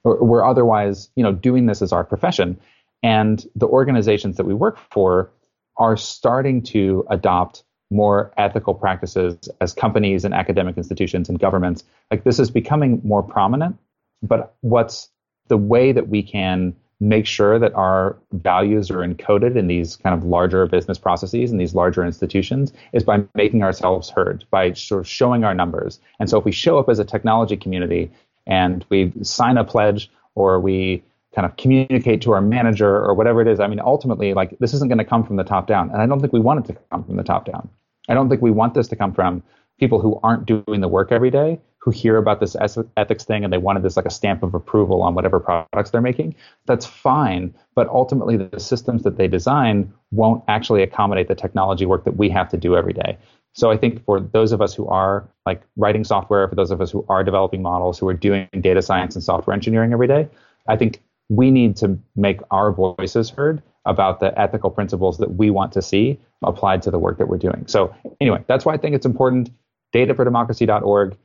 we're otherwise, you know, doing this as our profession. And the organizations that we work for are starting to adopt more ethical practices as companies and academic institutions and governments. Like this is becoming more prominent. But what's the way that we can make sure that our values are encoded in these kind of larger business processes and these larger institutions is by making ourselves heard, by sort of showing our numbers. And so if we show up as a technology community and we sign a pledge or we kind of communicate to our manager or whatever it is, I mean, ultimately, like this isn't going to come from the top down. And I don't think we want it to come from the top down. I don't think we want this to come from people who aren't doing the work every day, who hear about this ethics thing and they wanted this like a stamp of approval on whatever products they're making. That's fine. But ultimately, the systems that they design won't actually accommodate the technology work that we have to do every day. So I think for those of us who are like writing software, for those of us who are developing models, who are doing data science and software engineering every day, I think we need to make our voices heard about the ethical principles that we want to see applied to the work that we're doing. So anyway, that's why I think it's important. DataForDemocracy.org.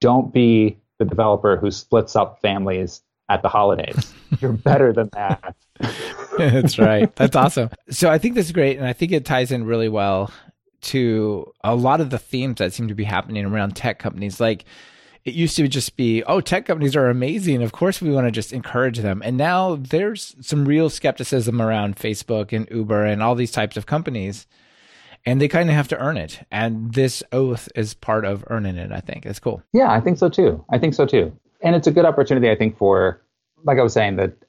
Don't be the developer who splits up families at the holidays. You're better than that. That's right. That's awesome. So I think this is great. And I think it ties in really well to a lot of the themes that seem to be happening around tech companies. Like it used to just be, oh, tech companies are amazing. Of course, we want to just encourage them. And now there's some real skepticism around Facebook and Uber and all these types of companies. And they kind of have to earn it. And this oath is part of earning it, I think. It's cool. Yeah, I think so too. And it's a good opportunity, I think, for, like I was saying, the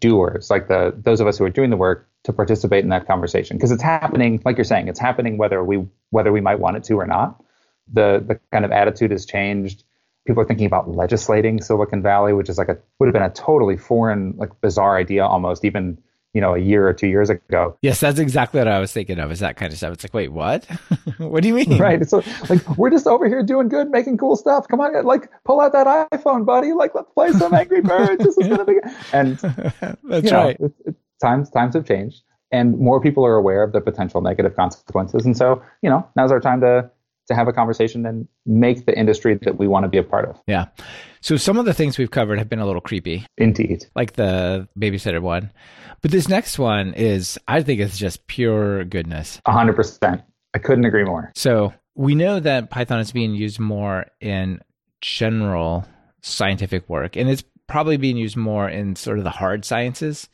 doers, like those of us who are doing the work, to participate in that conversation. Because it's happening, like you're saying, it's happening whether we might want it to or not. The kind of attitude has changed. People are thinking about legislating Silicon Valley, which is would have been a totally foreign, like bizarre idea almost, even a year or 2 years ago. Yes, that's exactly what I was thinking of, is that kind of stuff. It's like, wait, what? What do you mean? Right. It's like, we're just over here doing good, making cool stuff. Come on, like, pull out that iPhone, buddy. Like, let's play some Angry Birds. This is going to be good. And that's right. Times have changed. And more people are aware of the potential negative consequences. And so, now's our time to have a conversation and make the industry that we want to be a part of. Yeah. So some of the things we've covered have been a little creepy. Indeed. Like the babysitter one. But this next one is, I think it's just pure goodness. 100%. I couldn't agree more. So we know that Python is being used more in general scientific work, and it's probably being used more in sort of the hard sciences.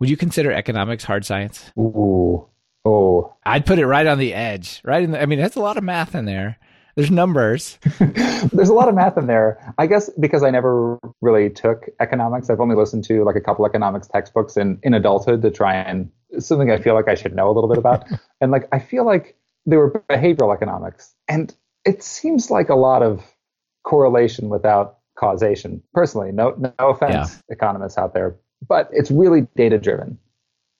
Would you consider economics hard science? Ooh. Oh, I'd put it right on the edge, right? It has a lot of math in there. There's numbers. There's a lot of math in there. I guess because I never really took economics. I've only listened to like a couple economics textbooks in adulthood to try and something I feel like I should know a little bit about. And like, I feel like they were behavioral economics. And it seems like a lot of correlation without causation. Personally, no offense, economists out there, but it's really data driven,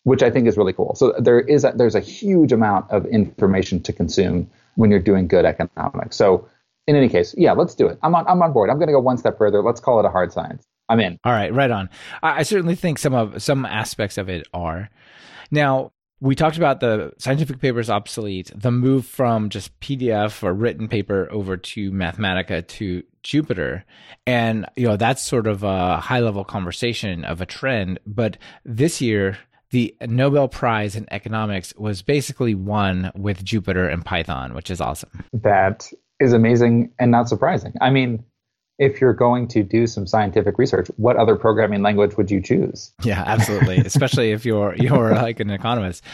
which I think is really cool. So there's a huge amount of information to consume when you're doing good economics. So In any case, yeah, let's do it. I'm on board. I'm going to go one step further. Let's call it a hard science. I'm in. All right, right on. I certainly think some aspects of it are. Now, we talked about the scientific papers obsolete, the move from just PDF or written paper over to Mathematica to Jupyter. And, you know, that's sort of a high-level conversation of a trend. But this year, the Nobel Prize in Economics was basically won with Jupyter and Python, which is awesome. That is amazing and not surprising. I mean, if you're going to do some scientific research, what other programming language would you choose? Yeah, absolutely. Especially if you're like an economist.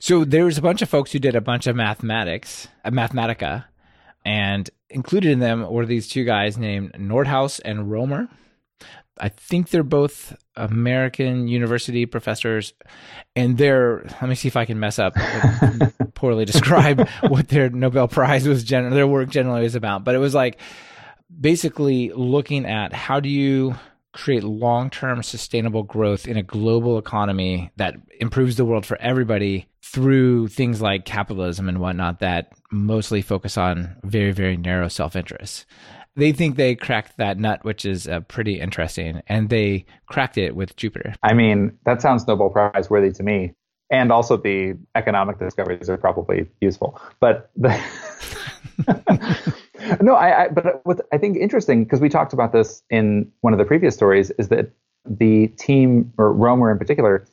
So there's a bunch of folks who did a bunch of mathematics, Mathematica, and included in them were these two guys named Nordhaus and Romer. I think they're both American university professors, and let me see if I can mess up, poorly describe what their Nobel Prize was, their work generally was about, but it was like basically looking at how do you create long-term sustainable growth in a global economy that improves the world for everybody through things like capitalism and whatnot that mostly focus on very, very narrow self-interest. They think they cracked that nut, which is pretty interesting. And they cracked it with Jupyter. I mean, that sounds Nobel Prize worthy to me. And also the economic discoveries are probably useful. But but what I think interesting, because we talked about this in one of the previous stories, is that the team, or Romer in particular,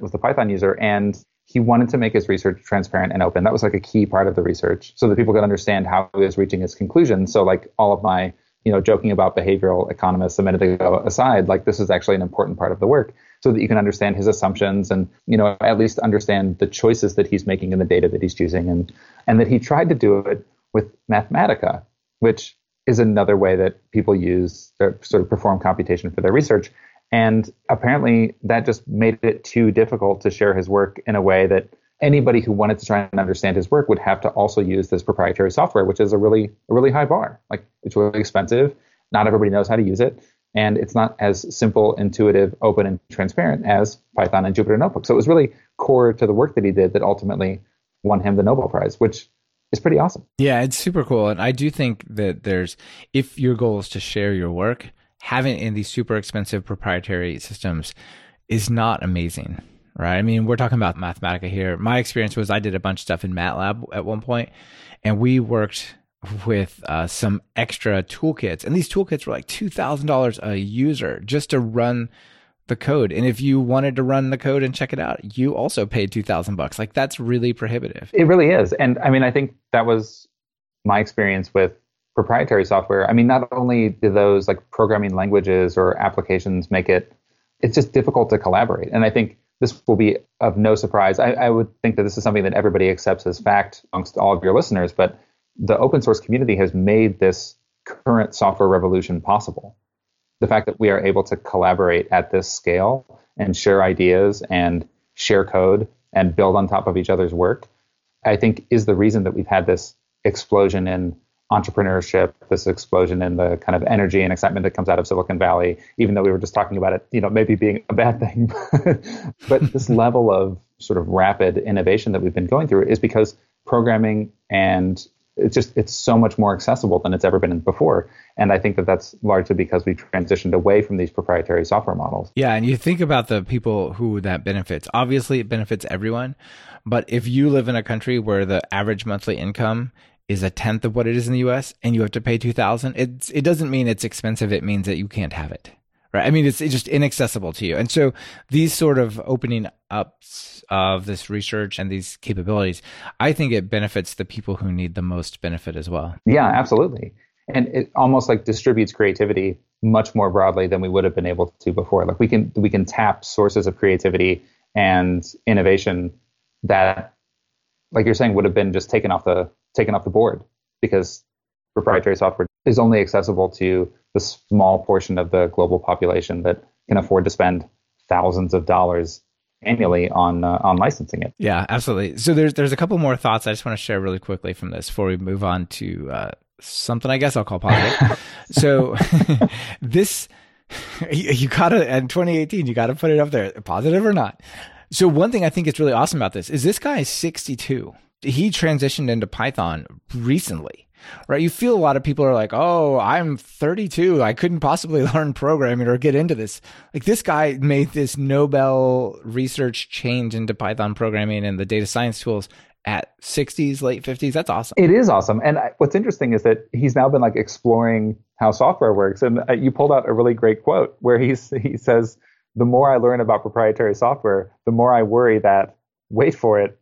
was the Python user, and he wanted to make his research transparent and open. That was like a key part of the research, so that people could understand how he was reaching his conclusions. So like all of my, joking about behavioral economists a minute ago aside, like this is actually an important part of the work, so that you can understand his assumptions and, at least understand the choices that he's making and the data that he's choosing, and that he tried to do it with Mathematica, which is another way that people use or sort of perform computation for their research. And apparently that just made it too difficult to share his work in a way that anybody who wanted to try and understand his work would have to also use this proprietary software, which is a really high bar. Like, it's really expensive. Not everybody knows how to use it. And it's not as simple, intuitive, open, and transparent as Python and Jupyter Notebook. So it was really core to the work that he did that ultimately won him the Nobel Prize, which is pretty awesome. Yeah, it's super cool. And I do think that if your goal is to share your work, having it in these super expensive proprietary systems is not amazing, right? I mean, we're talking about Mathematica here. My experience was I did a bunch of stuff in MATLAB at one point, and we worked with some extra toolkits. And these toolkits were like $2,000 a user just to run the code. And if you wanted to run the code and check it out, you also paid $2,000. Like, that's really prohibitive. It really is. And I mean, I think that was my experience with proprietary software. I mean, not only do those like programming languages or applications make it's just difficult to collaborate. And I think this will be of no surprise. I would think that this is something that everybody accepts as fact amongst all of your listeners, but the open source community has made this current software revolution possible. The fact that we are able to collaborate at this scale and share ideas and share code and build on top of each other's work, I think, is the reason that we've had this explosion in entrepreneurship, this explosion in the kind of energy and excitement that comes out of Silicon Valley, even though we were just talking about it, maybe being a bad thing. But this level of sort of rapid innovation that we've been going through is because programming, and it's so much more accessible than it's ever been before. And I think that that's largely because we transitioned away from these proprietary software models. Yeah. And you think about the people who that benefits. Obviously, it benefits everyone. But if you live in a country where the average monthly income is a tenth of what it is in the US and you have to pay $2,000, it doesn't mean it's expensive. It means that you can't have it, right? I mean, it's just inaccessible to you. And so these sort of opening ups of this research and these capabilities, I think it benefits the people who need the most benefit as well. Yeah, absolutely. And it almost like distributes creativity much more broadly than we would have been able to before. Like, we can tap sources of creativity and innovation that, like you're saying, would have been just taken off the board, because proprietary software is only accessible to the small portion of the global population that can afford to spend thousands of dollars annually on licensing it. Yeah, absolutely. So there's a couple more thoughts I just want to share really quickly from this before we move on to something I guess I'll call positive. So this, you gotta, in 2018, you gotta put it up there, positive or not. So one thing I think is really awesome about this is this guy is 62. He transitioned into Python recently. right? You feel a lot of people are like, oh, I'm 32. I couldn't possibly learn programming or get into this. Like, this guy made this Nobel research change into Python programming and the data science tools at 60s, late 50s. That's awesome. It is awesome. And what's interesting is that he's now been like exploring how software works. And you pulled out a really great quote where he says, the more I learn about proprietary software, the more I worry that, wait for it,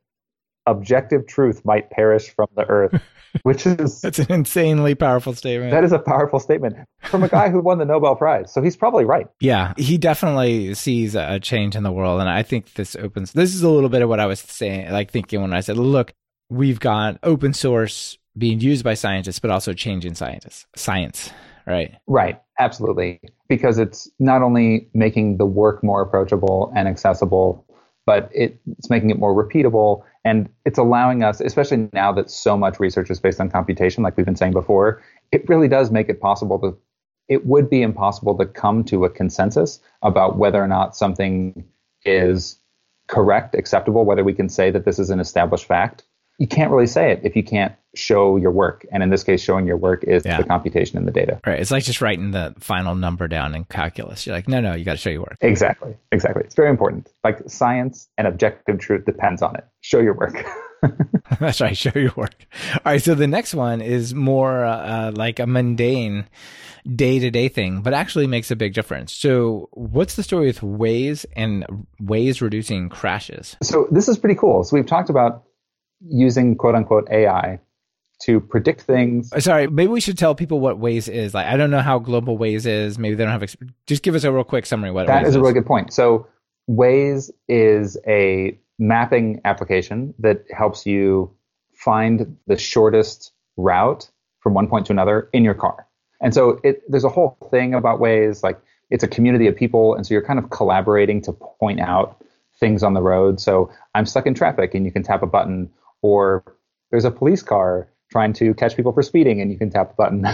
objective truth might perish from the earth, which is... That's an insanely powerful statement. That is a powerful statement from a guy who won the Nobel Prize. So he's probably right. Yeah, he definitely sees a change in the world. And I think this opens... This is a little bit of what I was saying, like thinking when I said, look, we've got open source being used by scientists, but also changing science, right? Right, absolutely. Because it's not only making the work more approachable and accessible, but it's making it more repeatable. And it's allowing us, especially now that so much research is based on computation, like we've been saying before, it really does make it possible to, it would be impossible to come to a consensus about whether or not something is correct, acceptable, whether we can say that this is an established fact. You can't really say it if you can't show your work. And in this case, showing your work is the computation in the data. Right. It's like just writing the final number down in calculus. You're like, no, you got to show your work. Exactly. It's very important. Like, science and objective truth depends on it. Show your work. That's right. Show your work. All right. So the next one is more like a mundane day-to-day thing, but actually makes a big difference. So what's the story with Waze and Waze reducing crashes? So this is pretty cool. So we've talked about using quote-unquote AI to predict things. Sorry, maybe we should tell people what Waze is. Like, I don't know how global Waze is. Maybe they don't have... Just give us a real quick summary. That is a really good point. So Waze is a mapping application that helps you find the shortest route from one point to another in your car. And so there's a whole thing about Waze. Like, it's a community of people, and so you're kind of collaborating to point out things on the road. So I'm stuck in traffic, and you can tap a button. Or there's a police car trying to catch people for speeding, and you can tap a button.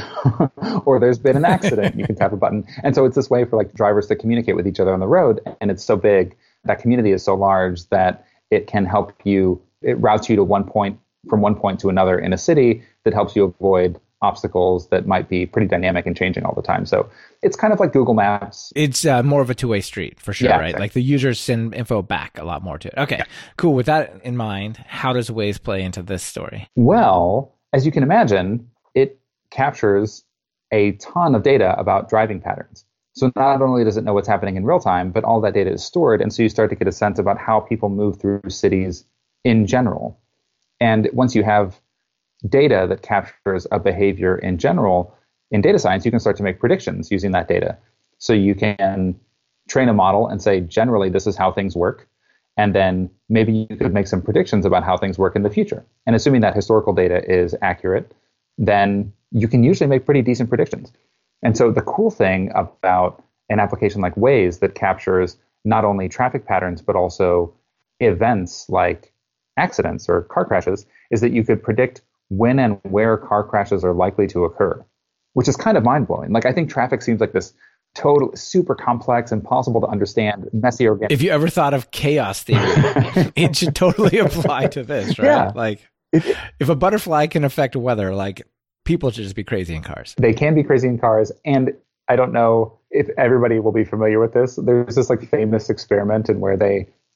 Or there's been an accident, you can tap a button. And so it's this way for like drivers to communicate with each other on the road. And it's so big, that community is so large that it can help you, it routes you to one point, from one point to another in a city that helps you avoid obstacles that might be pretty dynamic and changing all the time. So it's kind of like Google Maps. It's more of a two-way street for sure, right? Exactly. Like, the users send info back a lot more to it. Okay, yeah. Cool. With that in mind, how does Waze play into this story? Well, as you can imagine, it captures a ton of data about driving patterns. So not only does it know what's happening in real time, but all that data is stored. And so you start to get a sense about how people move through cities in general. And once you have data that captures a behavior in general, in data science, you can start to make predictions using that data. So you can train a model and say, generally, this is how things work. And then maybe you could make some predictions about how things work in the future. And assuming that historical data is accurate, then you can usually make pretty decent predictions. And so the cool thing about an application like Waze that captures not only traffic patterns, but also events like accidents or car crashes, is that you could predict when and where car crashes are likely to occur, which is kind of mind-blowing. Like, I think traffic seems like this total, super complex, impossible to understand, messy organic. If you ever thought of chaos theory, it should totally apply to this, right? Yeah. Like, if a butterfly can affect weather, like, people should just be crazy in cars. They can be crazy in cars. And I don't know if everybody will be familiar with this. There's this like famous experiment in where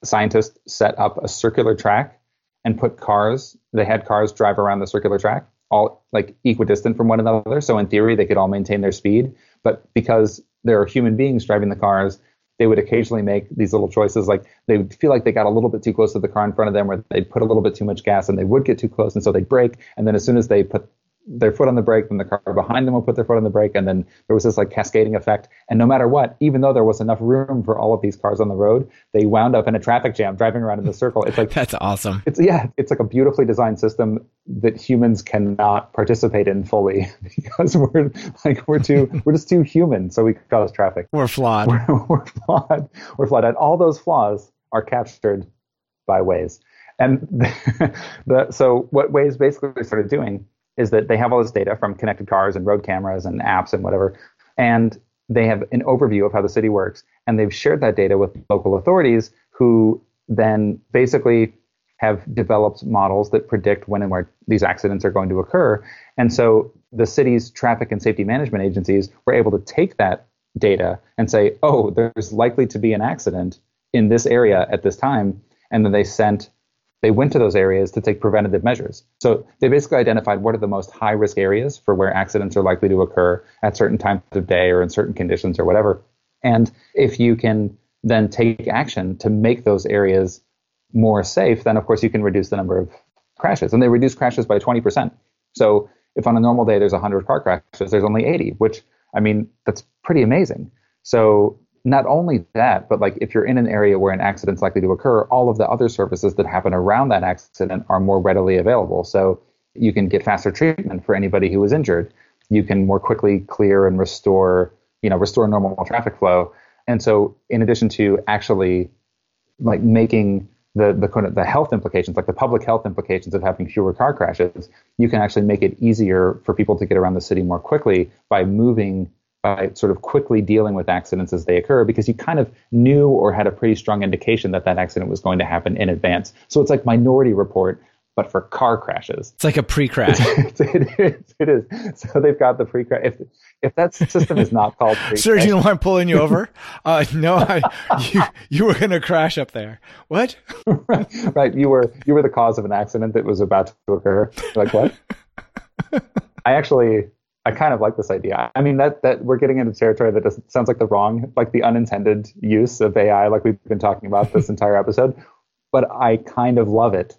scientists set up a circular track and put cars, they had cars drive around the circular track, all like equidistant from one another. So in theory, they could all maintain their speed. But because there are human beings driving the cars, they would occasionally make these little choices. Like, they would feel like they got a little bit too close to the car in front of them, or they'd put a little bit too much gas and they would get too close. And so they'd brake. And then as soon as they put their foot on the brake, then the car behind them would put their foot on the brake. And then there was this like cascading effect. And no matter what, even though there was enough room for all of these cars on the road, they wound up in a traffic jam driving around in the circle. It's like, that's awesome. It's like a beautifully designed system that humans cannot participate in fully, because we're just too human. So we cause traffic. We're flawed. We're flawed. We're flawed. And all those flaws are captured by Waze. And so what Waze basically started doing is that they have all this data from connected cars and road cameras and apps and whatever, and they have an overview of how the city works, and they've shared that data with local authorities, who then basically have developed models that predict when and where these accidents are going to occur. And so the city's traffic and safety management agencies were able to take that data and say, oh, there's likely to be an accident in this area at this time. And then they went to those areas to take preventative measures. So they basically identified what are the most high-risk areas for where accidents are likely to occur at certain times of day or in certain conditions or whatever. And if you can then take action to make those areas more safe, then, of course, you can reduce the number of crashes. And they reduce crashes by 20%. So if on a normal day there's 100 car crashes, there's only 80, which, I mean, that's pretty amazing. So not only that, but like if you're in an area where an accident's likely to occur, all of the other services that happen around that accident are more readily available. So you can get faster treatment for anybody who was injured. You can more quickly clear and restore normal traffic flow. And so in addition to actually like making the health implications, like the public health implications of having fewer car crashes, you can actually make it easier for people to get around the city more quickly by sort of quickly dealing with accidents as they occur, because you kind of knew or had a pretty strong indication that accident was going to happen in advance. So it's like Minority Report, but for car crashes. It's like a pre-crash. It is. So they've got the pre-crash. If that system is not called pre-crash. Sir, do you know why I'm pulling you over? No, you were going to crash up there. What? Right. You were the cause of an accident that was about to occur. Like, what? I kind of like this idea. I mean, that we're getting into territory that sounds like the unintended use of AI, like we've been talking about this entire episode, but I kind of love it.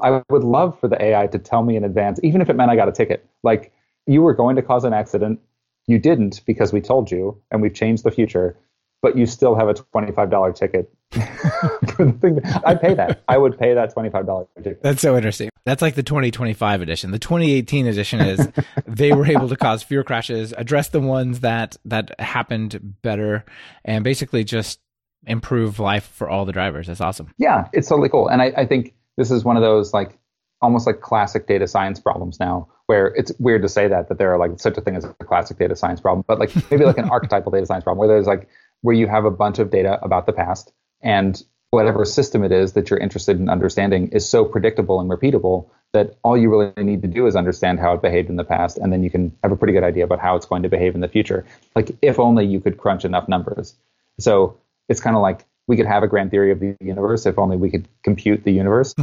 I would love for the AI to tell me in advance, even if it meant I got a ticket, like, you were going to cause an accident, you didn't because we told you and we've changed the future, but you still have a $25 ticket. I'd pay that. I would pay that $25 ticket. That's so interesting. That's like the 2025 edition. The 2018 edition is they were able to cause fewer crashes, address the ones that happened better, and basically just improve life for all the drivers. That's awesome. Yeah, it's totally cool. And I think this is one of those like almost like classic data science problems now, where it's weird to say that there are like such a thing as a classic data science problem, but like maybe like an archetypal data science problem where you have a bunch of data about the past, and whatever system it is that you're interested in understanding is so predictable and repeatable that all you really need to do is understand how it behaved in the past, and then you can have a pretty good idea about how it's going to behave in the future. Like, if only you could crunch enough numbers. So it's kind of like we could have a grand theory of the universe if only we could compute the universe.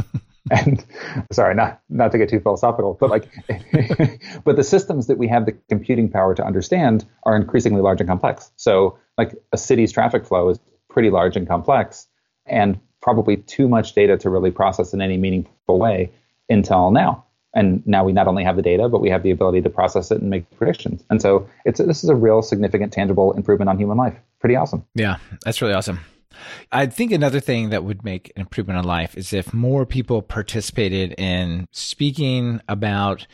And sorry, not to get too philosophical, but like, but the systems that we have the computing power to understand are increasingly large and complex. So like a city's traffic flow is pretty large and complex, and probably too much data to really process in any meaningful way until now. And now we not only have the data, but we have the ability to process it and make predictions. And so this is a real significant, tangible improvement on human life. Pretty awesome. Yeah, that's really awesome. I think another thing that would make an improvement on life is if more people participated in speaking about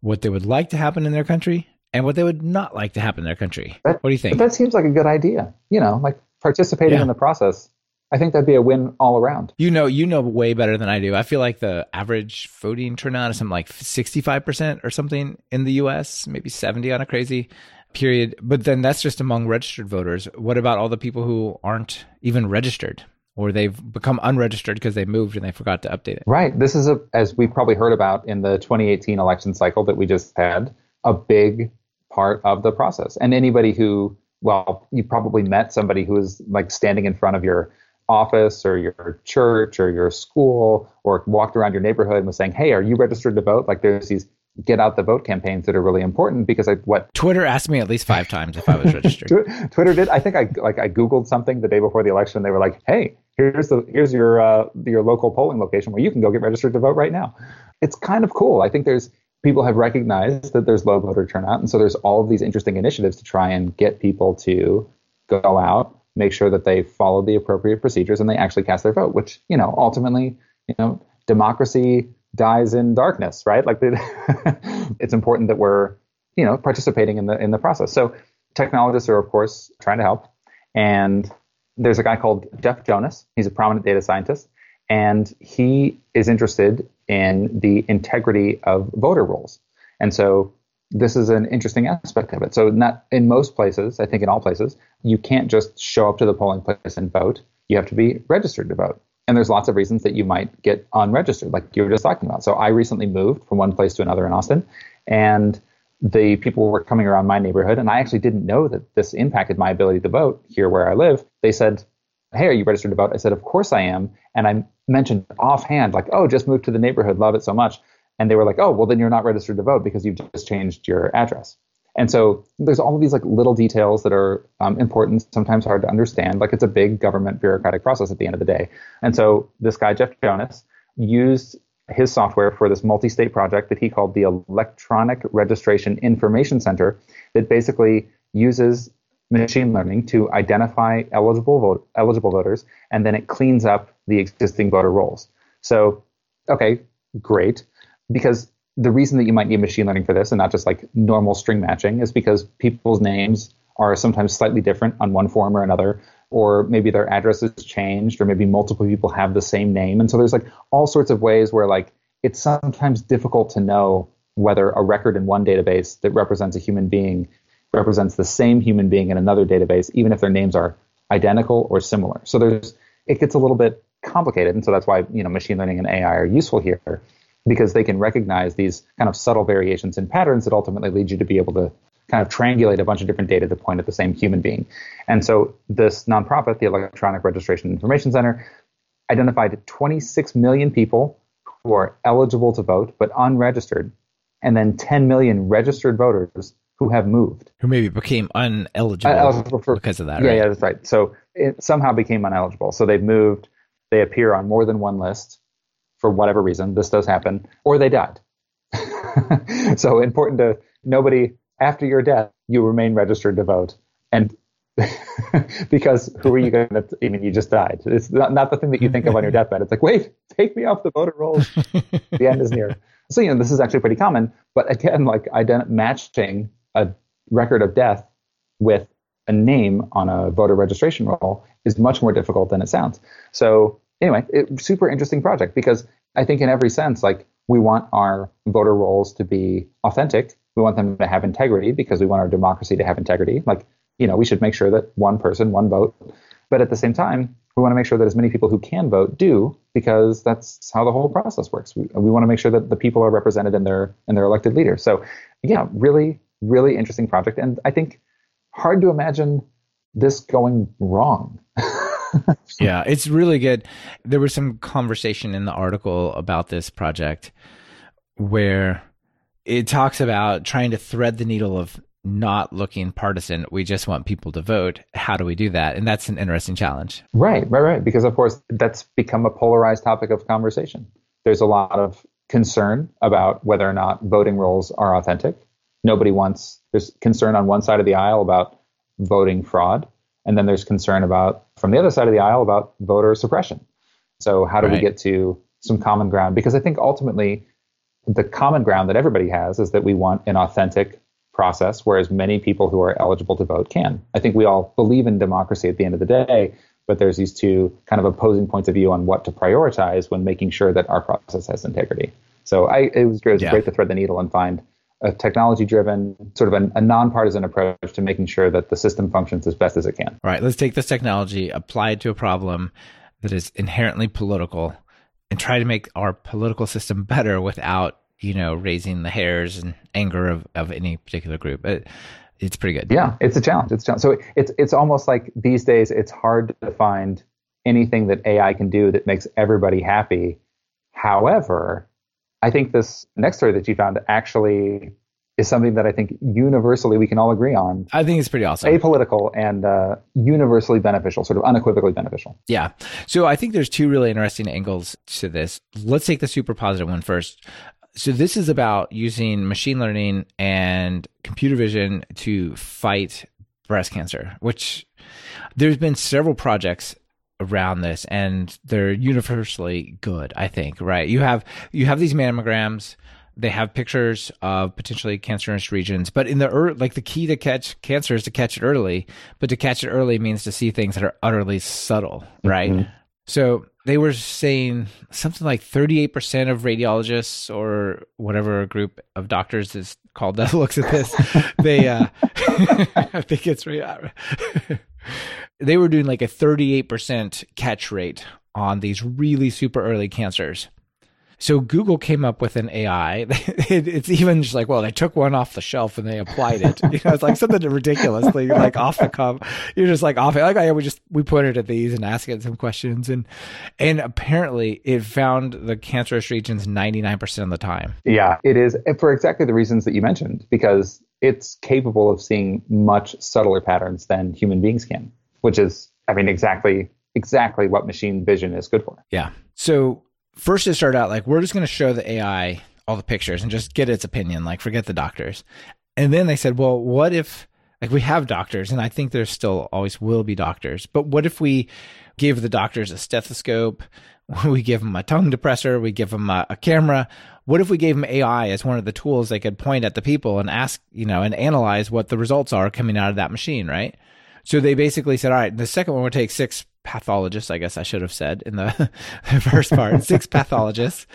what they would like to happen in their country and what they would not like to happen in their country. What do you think? That seems like a good idea. You know, like participating in the process. I think that'd be a win all around. You know way better than I do. I feel like the average voting turnout is something like 65% or something in the US, maybe 70 on a crazy period. But then that's just among registered voters. What about all the people who aren't even registered, or they've become unregistered because they moved and they forgot to update it? Right. This is, as we probably heard about in the 2018 election cycle that we just had, a big part of the process. And anybody who, well, you probably met somebody who is like standing in front of your office or your church or your school, or walked around your neighborhood and was saying, hey, are you registered to vote? Like, there's these get out the vote campaigns that are really important, because like, what Twitter asked me at least 5 times if I was registered. Twitter did. I think I Googled something the day before the election and they were like, hey, here's your local polling location where you can go get registered to vote right now. It's kind of cool. I think people have recognized that there's low voter turnout. And so there's all of these interesting initiatives to try and get people to go out, make sure that they follow the appropriate procedures and they actually cast their vote, which, you know, ultimately, you know, democracy dies in darkness, right? Like, it's important that we're, you know, participating in the process. So technologists are, of course, trying to help. And there's a guy called Jeff Jonas. He's a prominent data scientist, and he is interested in the integrity of voter rolls. And so this is an interesting aspect of it. So not in most places, I think in all places, you can't just show up to the polling place and vote. You have to be registered to vote. And there's lots of reasons that you might get unregistered, like you were just talking about. So I recently moved from one place to another in Austin, and the people were coming around my neighborhood, and I actually didn't know that this impacted my ability to vote here where I live. They said, hey, are you registered to vote? I said, of course I am. And I mentioned offhand, like, oh, just moved to the neighborhood, love it so much. And they were like, oh, well, then you're not registered to vote because you've just changed your address. And so there's all of these like little details that are important, sometimes hard to understand. Like it's a big government bureaucratic process at the end of the day. And so this guy, Jeff Jonas, used his software for this multi-state project that he called the Electronic Registration Information Center that basically uses machine learning to identify eligible voters, and then it cleans up the existing voter rolls. So, okay, great. Because the reason that you might need machine learning for this and not just like normal string matching is because people's names are sometimes slightly different on one form or another, or maybe their address is changed, or maybe multiple people have the same name. And so there's like all sorts of ways where like it's sometimes difficult to know whether a record in one database that represents a human being represents the same human being in another database, even if their names are identical or similar. So it gets a little bit complicated. And so that's why, machine learning and AI are useful here, because they can recognize these kind of subtle variations in patterns that ultimately lead you to be able to kind of triangulate a bunch of different data to point at the same human being. And so this nonprofit, the Electronic Registration Information Center, identified 26 million people who are eligible to vote but unregistered, and then 10 million registered voters who have moved. Who maybe became ineligible because of that, right? Yeah, that's right. So it somehow became ineligible. So they've moved, they appear on more than one list, for whatever reason, this does happen, or they died. So important to nobody, after your death, you remain registered to vote. And because who are you going to, you just died. It's not the thing that you think of on your deathbed. It's like, wait, take me off the voter rolls. The end is near. So, this is actually pretty common. But again, like matching a record of death with a name on a voter registration roll is much more difficult than it sounds. So, anyway, super interesting project, because I think in every sense, like we want our voter rolls to be authentic. We want them to have integrity because we want our democracy to have integrity. Like, we should make sure that one person, one vote. But at the same time, we want to make sure that as many people who can vote do, because that's how the whole process works. We want to make sure that the people are represented in their elected leaders. So, yeah, really, really interesting project. And I think hard to imagine this going wrong. Yeah, it's really good. There was some conversation in the article about this project where it talks about trying to thread the needle of not looking partisan. We just want people to vote. How do we do that? And that's an interesting challenge. Right. Because, of course, that's become a polarized topic of conversation. There's a lot of concern about whether or not voting rolls are authentic. There's concern on one side of the aisle about voting fraud. And then there's concern from the other side of the aisle, about voter suppression. So how do we get to some common ground? Because I think ultimately the common ground that everybody has is that we want an authentic process where as many people who are eligible to vote can. I think we all believe in democracy at the end of the day, but there's these two kind of opposing points of view on what to prioritize when making sure that our process has integrity. So it was great to thread the needle and find a technology-driven, sort of a nonpartisan approach to making sure that the system functions as best as it can. All right, let's take this technology, apply it to a problem that is inherently political, and try to make our political system better without, raising the hairs and anger of any particular group. It's pretty good. Yeah, it's a challenge. So it's almost like these days it's hard to find anything that AI can do that makes everybody happy. However, I think this next story that you found actually is something that I think universally we can all agree on. I think it's pretty awesome. Apolitical and universally beneficial, sort of unequivocally beneficial. Yeah. So I think there's two really interesting angles to this. Let's take the super positive one first. So this is about using machine learning and computer vision to fight breast cancer, which there's been several projects around this, and they're universally good, I think, right? You have these mammograms, they have pictures of potentially cancerous regions, but the key to catch cancer is to catch it early, but to catch it early means to see things that are utterly subtle, right? Mm-hmm. So they were saying something like 38% of radiologists or whatever group of doctors is called that looks at this, they, I think it's, they were doing like a 38% catch rate on these really super early cancers. So Google came up with an AI. It's even just like, well, they took one off the shelf and they applied it. You know, it's like something ridiculously like off the cuff. You're just like off it. Like, oh, yeah, we put it at these and ask it some questions, and apparently it found the cancerous regions 99% of the time. Yeah, it is for exactly the reasons that you mentioned, because it's capable of seeing much subtler patterns than human beings can, which is, I mean, exactly what machine vision is good for. Yeah. So first, it started out like, we're just going to show the AI all the pictures and just get its opinion, like forget the doctors. And then they said, well, what if, like, we have doctors, and I think there still always will be doctors, but what if we give the doctors a stethoscope, we give them a tongue depressor, we give them a camera? What if we gave them AI as one of the tools they could point at the people and ask, you know, and analyze what the results are coming out of that machine, right? So they basically said, all right, the second one would take 6 pathologists, I guess I should have said in the first part, 6 pathologists,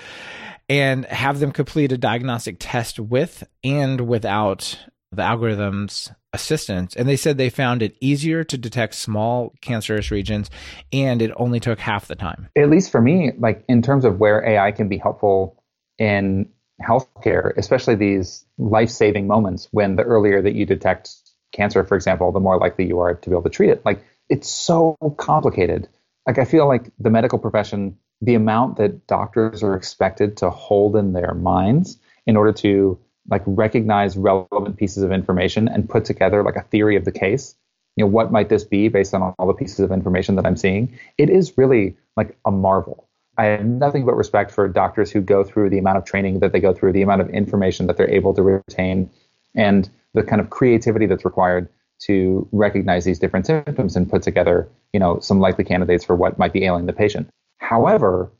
and have them complete a diagnostic test with and without the algorithm's assistance. And they said they found it easier to detect small cancerous regions, and it only took half the time. At least for me, like in terms of where AI can be helpful in healthcare, especially these life-saving moments when the earlier that you detect cancer, for example, the more likely you are to be able to treat it. Like, it's so complicated. Like, I feel like the medical profession, the amount that doctors are expected to hold in their minds in order to like recognize relevant pieces of information and put together like a theory of the case, you know, what might this be based on all the pieces of information that I'm seeing? It is really like a marvel. I have nothing but respect for doctors who go through the amount of training that they go through, the amount of information that they're able to retain, and the kind of creativity that's required to recognize these different symptoms and put together, you know, some likely candidates for what might be ailing the patient. However,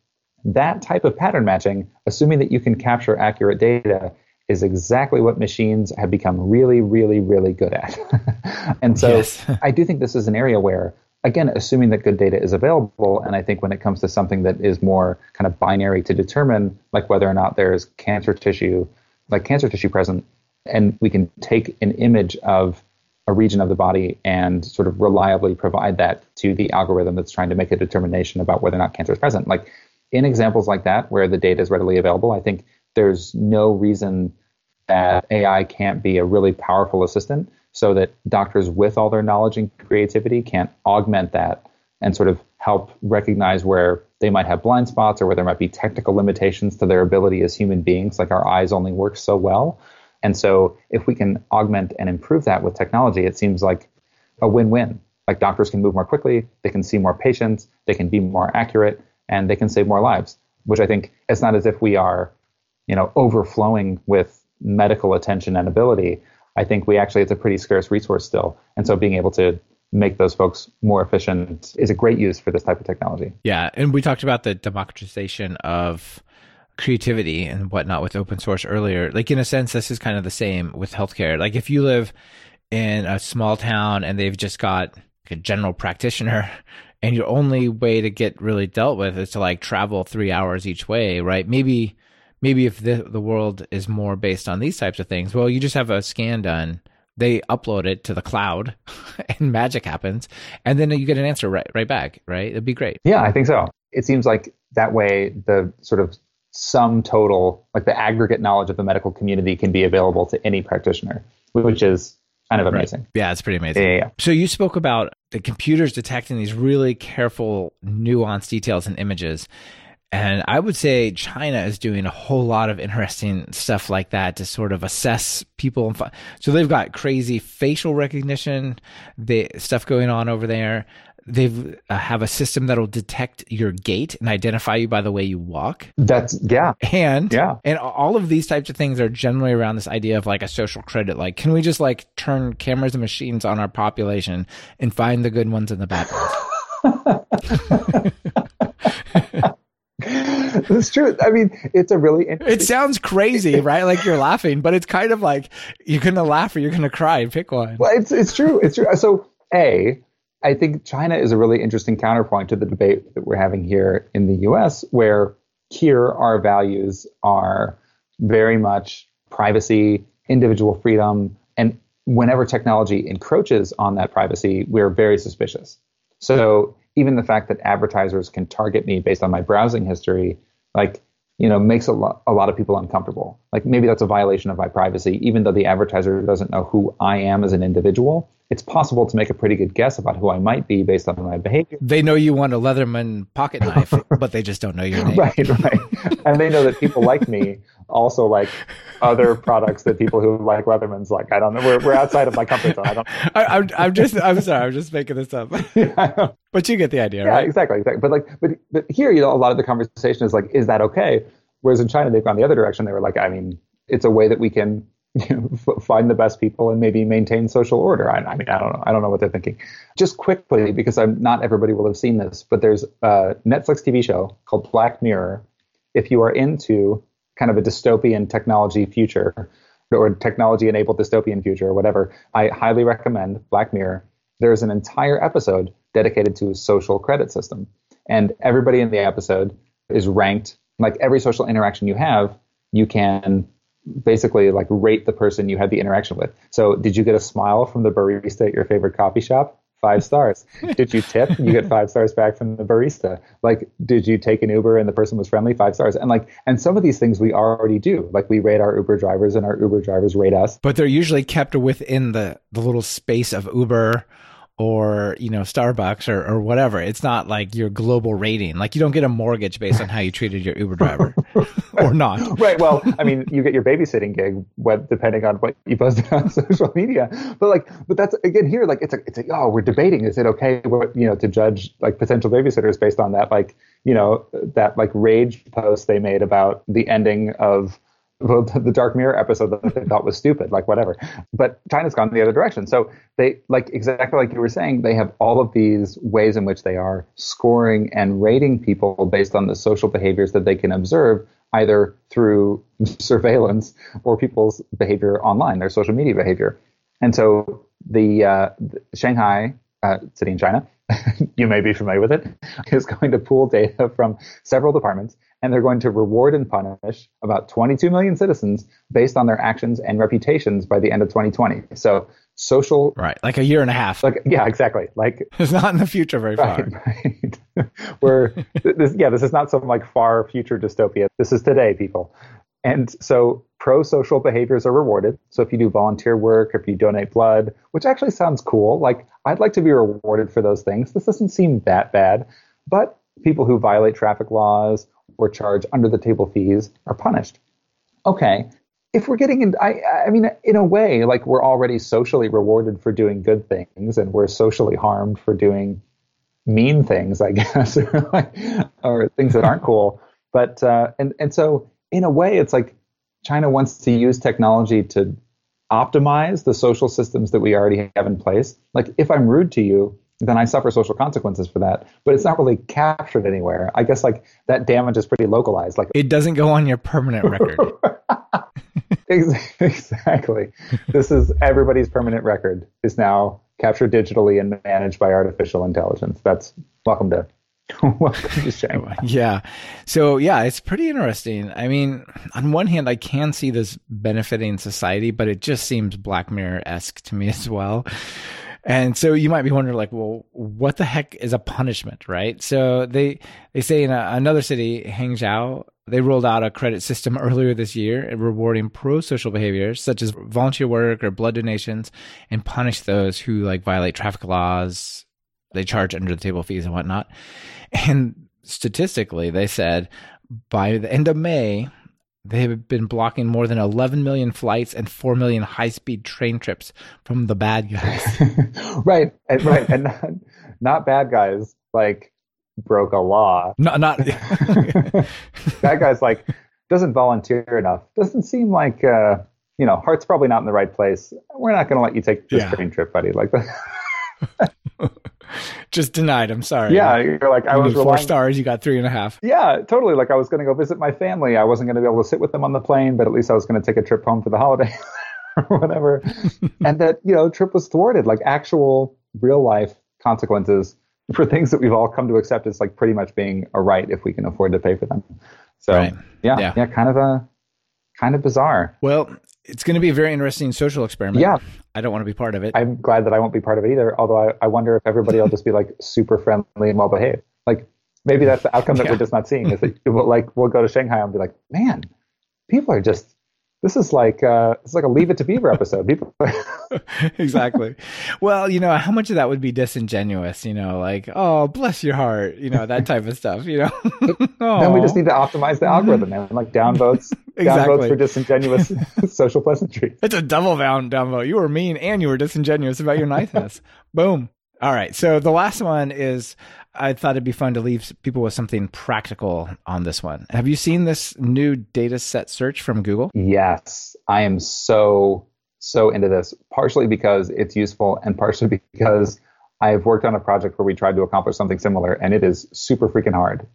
that type of pattern matching, assuming that you can capture accurate data, is exactly what machines have become really, really, really good at. And so yes. I do think this is an area where, again, assuming that good data is available, and I think when it comes to something that is more kind of binary to determine, like whether or not there's cancer tissue present, and we can take an image of a region of the body and sort of reliably provide that to the algorithm that's trying to make a determination about whether or not cancer is present. Like in examples like that, where the data is readily available, I think there's no reason that AI can't be a really powerful assistant, so that doctors with all their knowledge and creativity can augment that and sort of help recognize where they might have blind spots, or where there might be technical limitations to their ability as human beings. Like our eyes only work so well. And so if we can augment and improve that with technology, it seems like a win-win. Like doctors can move more quickly, they can see more patients, they can be more accurate, and they can save more lives, which I think it's not as if we are, you know, overflowing with medical attention and ability. I think we actually, it's a pretty scarce resource still. And so being able to make those folks more efficient is a great use for this type of technology. Yeah. And we talked about the democratization of creativity and whatnot with open source earlier. Like in a sense, this is kind of the same with healthcare. Like if you live in a small town and they've just got a general practitioner, and your only way to get really dealt with is to like travel 3 hours each way, right? Maybe if the world is more based on these types of things, well, you just have a scan done, they upload it to the cloud, and magic happens, and then you get an answer right back, right? It'd be great. Yeah, I think so. It seems like that way, the sort of sum total, like the aggregate knowledge of the medical community, can be available to any practitioner, which is kind of amazing. Right. Yeah, it's pretty amazing. Yeah. So you spoke about the computers detecting these really careful, nuanced details in images. And I would say China is doing a whole lot of interesting stuff like that to sort of assess people. So they've got crazy facial recognition, stuff going on over there. They have a system that'll detect your gait and identify you by the way you walk. And all of these types of things are generally around this idea of like a social credit. Like, can we just like turn cameras and machines on our population and find the good ones and the bad ones? It's true. I mean, it's a really interesting... It sounds crazy, right? Like you're laughing, but it's kind of like you're going to laugh or you're going to cry. Pick one. Well, it's true. So, I think China is a really interesting counterpoint to the debate that we're having here in the US, where here our values are very much privacy, individual freedom, and whenever technology encroaches on that privacy, we're very suspicious. So even the fact that advertisers can target me based on my browsing history, like, you know, makes a lot of people uncomfortable. Like, maybe that's a violation of my privacy, even though the advertiser doesn't know who I am as an individual. It's possible to make a pretty good guess about who I might be based on my behavior. They know you want a Leatherman pocket knife, but they just don't know your name. Right, right. And they know that people like me also like other products that people who like Leatherman's like. I don't know. We're outside of my comfort zone. I don't. I'm sorry. I'm just making this up. Yeah, but you get the idea, right? Yeah, exactly. But here, you know, a lot of the conversation is like, is that okay? Whereas in China, they've gone the other direction. They were like, I mean, it's a way that we can, you know, find the best people and maybe maintain social order. I mean, I don't know what they're thinking. Just quickly, because not everybody will have seen this, but there's a Netflix TV show called Black Mirror. If you are into kind of a dystopian technology future or technology-enabled dystopian future or whatever, I highly recommend Black Mirror. There's an entire episode dedicated to a social credit system. And everybody in the episode is ranked, like every social interaction you have, you can basically like rate the person you had the interaction with. So did you get a smile from the barista at your favorite coffee shop? 5 stars. Did you tip? You get 5 stars back from the barista. Like, did you take an Uber and the person was friendly? 5 stars. And like, and some of these things we already do. Like, we rate our Uber drivers and our Uber drivers rate us. But they're usually kept within the little space of Uber or, you know, Starbucks or whatever. It's not like your global rating. Like, you don't get a mortgage based on how you treated your Uber driver or not. Right. Well, I mean, you get your babysitting gig depending on what you posted on social media. But like, but that's again here, like it's like, oh, we're debating. Is it okay, you know, to judge like potential babysitters based on that, like, you know, that like rage post they made about the ending of the Dark Mirror episode that they thought was stupid, like whatever. But China's gone the other direction. So they, like, exactly like you were saying, they have all of these ways in which they are scoring and rating people based on the social behaviors that they can observe, either through surveillance or people's behavior online, their social media behavior. And so the Shanghai, city in China, you may be familiar with it, is going to pool data from several departments, and they're going to reward and punish about 22 million citizens based on their actions and reputations by the end of 2020. So social... Right, like a year and a half. Like, yeah, exactly. Like, it's not in the future very far. Right. This is not some like far future dystopia. This is today, people. And so pro-social behaviors are rewarded. So if you do volunteer work, if you donate blood, which actually sounds cool, like I'd like to be rewarded for those things. This doesn't seem that bad. But people who violate traffic laws or charge under-the-table fees are punished. Okay, if we're getting in, I mean, in a way, like we're already socially rewarded for doing good things, and we're socially harmed for doing mean things, I guess, or things that aren't cool. But and so, in a way, it's like China wants to use technology to optimize the social systems that we already have in place. Like, if I'm rude to you, then I suffer social consequences for that, but it's not really captured anywhere. I guess like that damage is pretty localized. Like, it doesn't go on your permanent record. Exactly. This is everybody's permanent record is now captured digitally and managed by artificial intelligence. That's welcome to Shanghai. Yeah. So yeah, it's pretty interesting. I mean, on one hand, I can see this benefiting society, but it just seems Black Mirror-esque to me as well. And so you might be wondering, like, well, what the heck is a punishment, right? So they say in another city, Hangzhou, they rolled out a credit system earlier this year rewarding pro-social behaviors such as volunteer work or blood donations, and punish those who like violate traffic laws. They charge under-the-table fees and whatnot. And statistically, they said by the end of May, they have been blocking more than 11 million flights and 4 million high-speed train trips from the bad guys. Right. And not bad guys, like, broke a law. Not bad guys, like, doesn't volunteer enough. Doesn't seem like, you know, heart's probably not in the right place. We're not going to let you take this train trip, buddy. Like that. Just denied. I'm sorry. Yeah, you're like, I was 4 stars. You got 3.5. Yeah, totally. Like, I was going to go visit my family. I wasn't going to be able to sit with them on the plane, but at least I was going to take a trip home for the holiday or whatever. And that, you know, trip was thwarted. Like, actual real life consequences for things that we've all come to accept as like pretty much being a right if we can afford to pay for them. So, right. Yeah, kind of bizarre. Well, It's going to be a very interesting social experiment. Yeah. I don't want to be part of it. I'm glad that I won't be part of it either, although I wonder if everybody will just be like super friendly and well-behaved. Like maybe that's the outcome that we're just not seeing, is that we'll go to Shanghai and be like, man, people are just, it's like a Leave It to Beaver episode. People Exactly. Well, you know, how much of that would be disingenuous, you know, like, oh, bless your heart, you know, that type of stuff, you know. Then we just need to optimize the algorithm, man. Like downvotes. Exactly. Downvotes for disingenuous social pleasantry. It's a double-bound downvote. You were mean and you were disingenuous about your niceness. Boom. All right. So the last one is, I thought it'd be fun to leave people with something practical on this one. Have you seen this new data set search from Google? Yes. I am so into this, partially because it's useful and partially because I've worked on a project where we tried to accomplish something similar, and it is super freaking hard.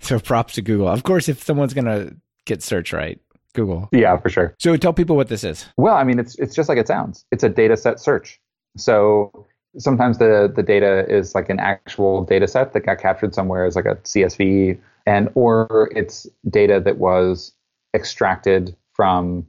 So props to Google. Of course, if someone's going to get search right, Google. Yeah, for sure. So tell people what this is. Well, I mean, it's just like it sounds. It's a data set search. So sometimes the data is like an actual data set that got captured somewhere as like a CSV, and or it's data that was extracted from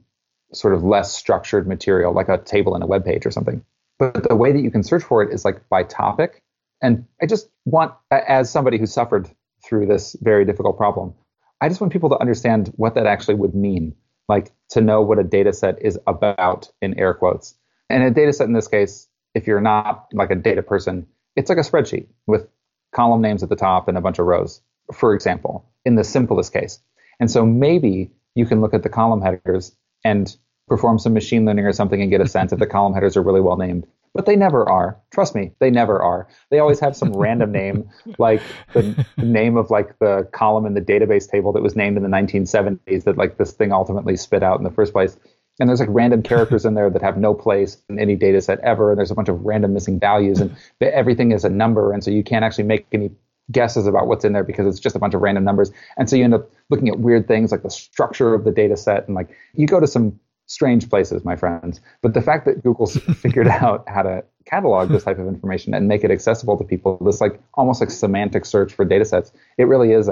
sort of less structured material, like a table in a web page or something. But the way that you can search for it is like by topic. And I just want, as somebody who suffered through this very difficult problem, I just want people to understand what that actually would mean, like to know what a data set is about in air quotes. And a data set in this case, if you're not like a data person, it's like a spreadsheet with column names at the top and a bunch of rows, for example, in the simplest case. And so maybe you can look at the column headers and perform some machine learning or something and get a sense if the column headers are really well named. But they never are. Trust me, they never are. They always have some random name, like the name of like the column in the database table that was named in the 1970s that like this thing ultimately spit out in the first place. And there's like random characters in there that have no place in any data set ever. And there's a bunch of random missing values, and everything is a number. And so you can't actually make any guesses about what's in there because it's just a bunch of random numbers. And so you end up looking at weird things like the structure of the data set. And like you go to some strange places, my friends. But the fact that Google's figured out how to catalog this type of information and make it accessible to people, this like almost like semantic search for data sets, it really is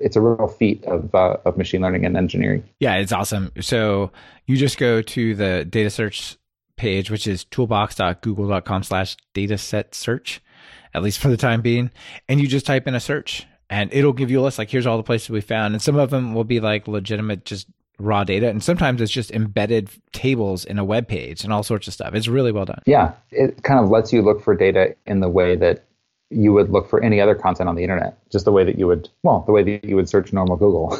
it's a real feat of machine learning and engineering. Yeah, it's awesome. So you just go to the data search page, which is toolbox.google.com/datasetsearch, at least for the time being. And you just type in a search and it'll give you a list. Like, here's all the places we found. And some of them will be like legitimate, just raw data, and sometimes it's just embedded tables in a web page and all sorts of stuff. It's really well done. Yeah, it kind of lets you look for data in the way that you would look for any other content on the internet, just the way that you would, well, the way that you would search normal Google.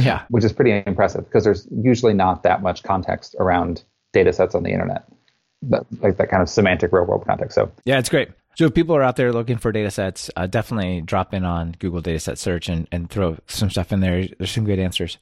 Yeah, which is pretty impressive because there's usually not that much context around data sets on the internet, but like that kind of semantic real world context. So yeah, it's great. So if people are out there looking for data sets, definitely drop in on Google Dataset Search and throw some stuff in there. There's some good answers.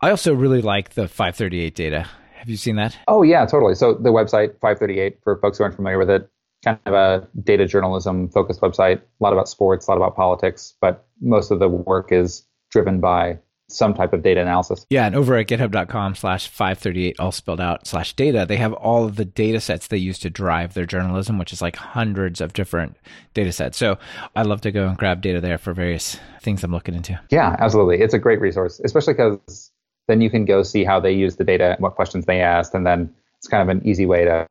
I also really like the 538 data. Have you seen that? Oh, yeah, totally. So the website 538, for folks who aren't familiar with it, kind of a data journalism focused website, a lot about sports, a lot about politics, but most of the work is driven by some type of data analysis. Yeah, and over at github.com/538, all spelled out, /data, they have all of the data sets they use to drive their journalism, which is like hundreds of different data sets. So I love to go and grab data there for various things I'm looking into. Yeah, absolutely. It's a great resource, especially because then you can go see how they use the data and what questions they asked. And then it's kind of an easy way to,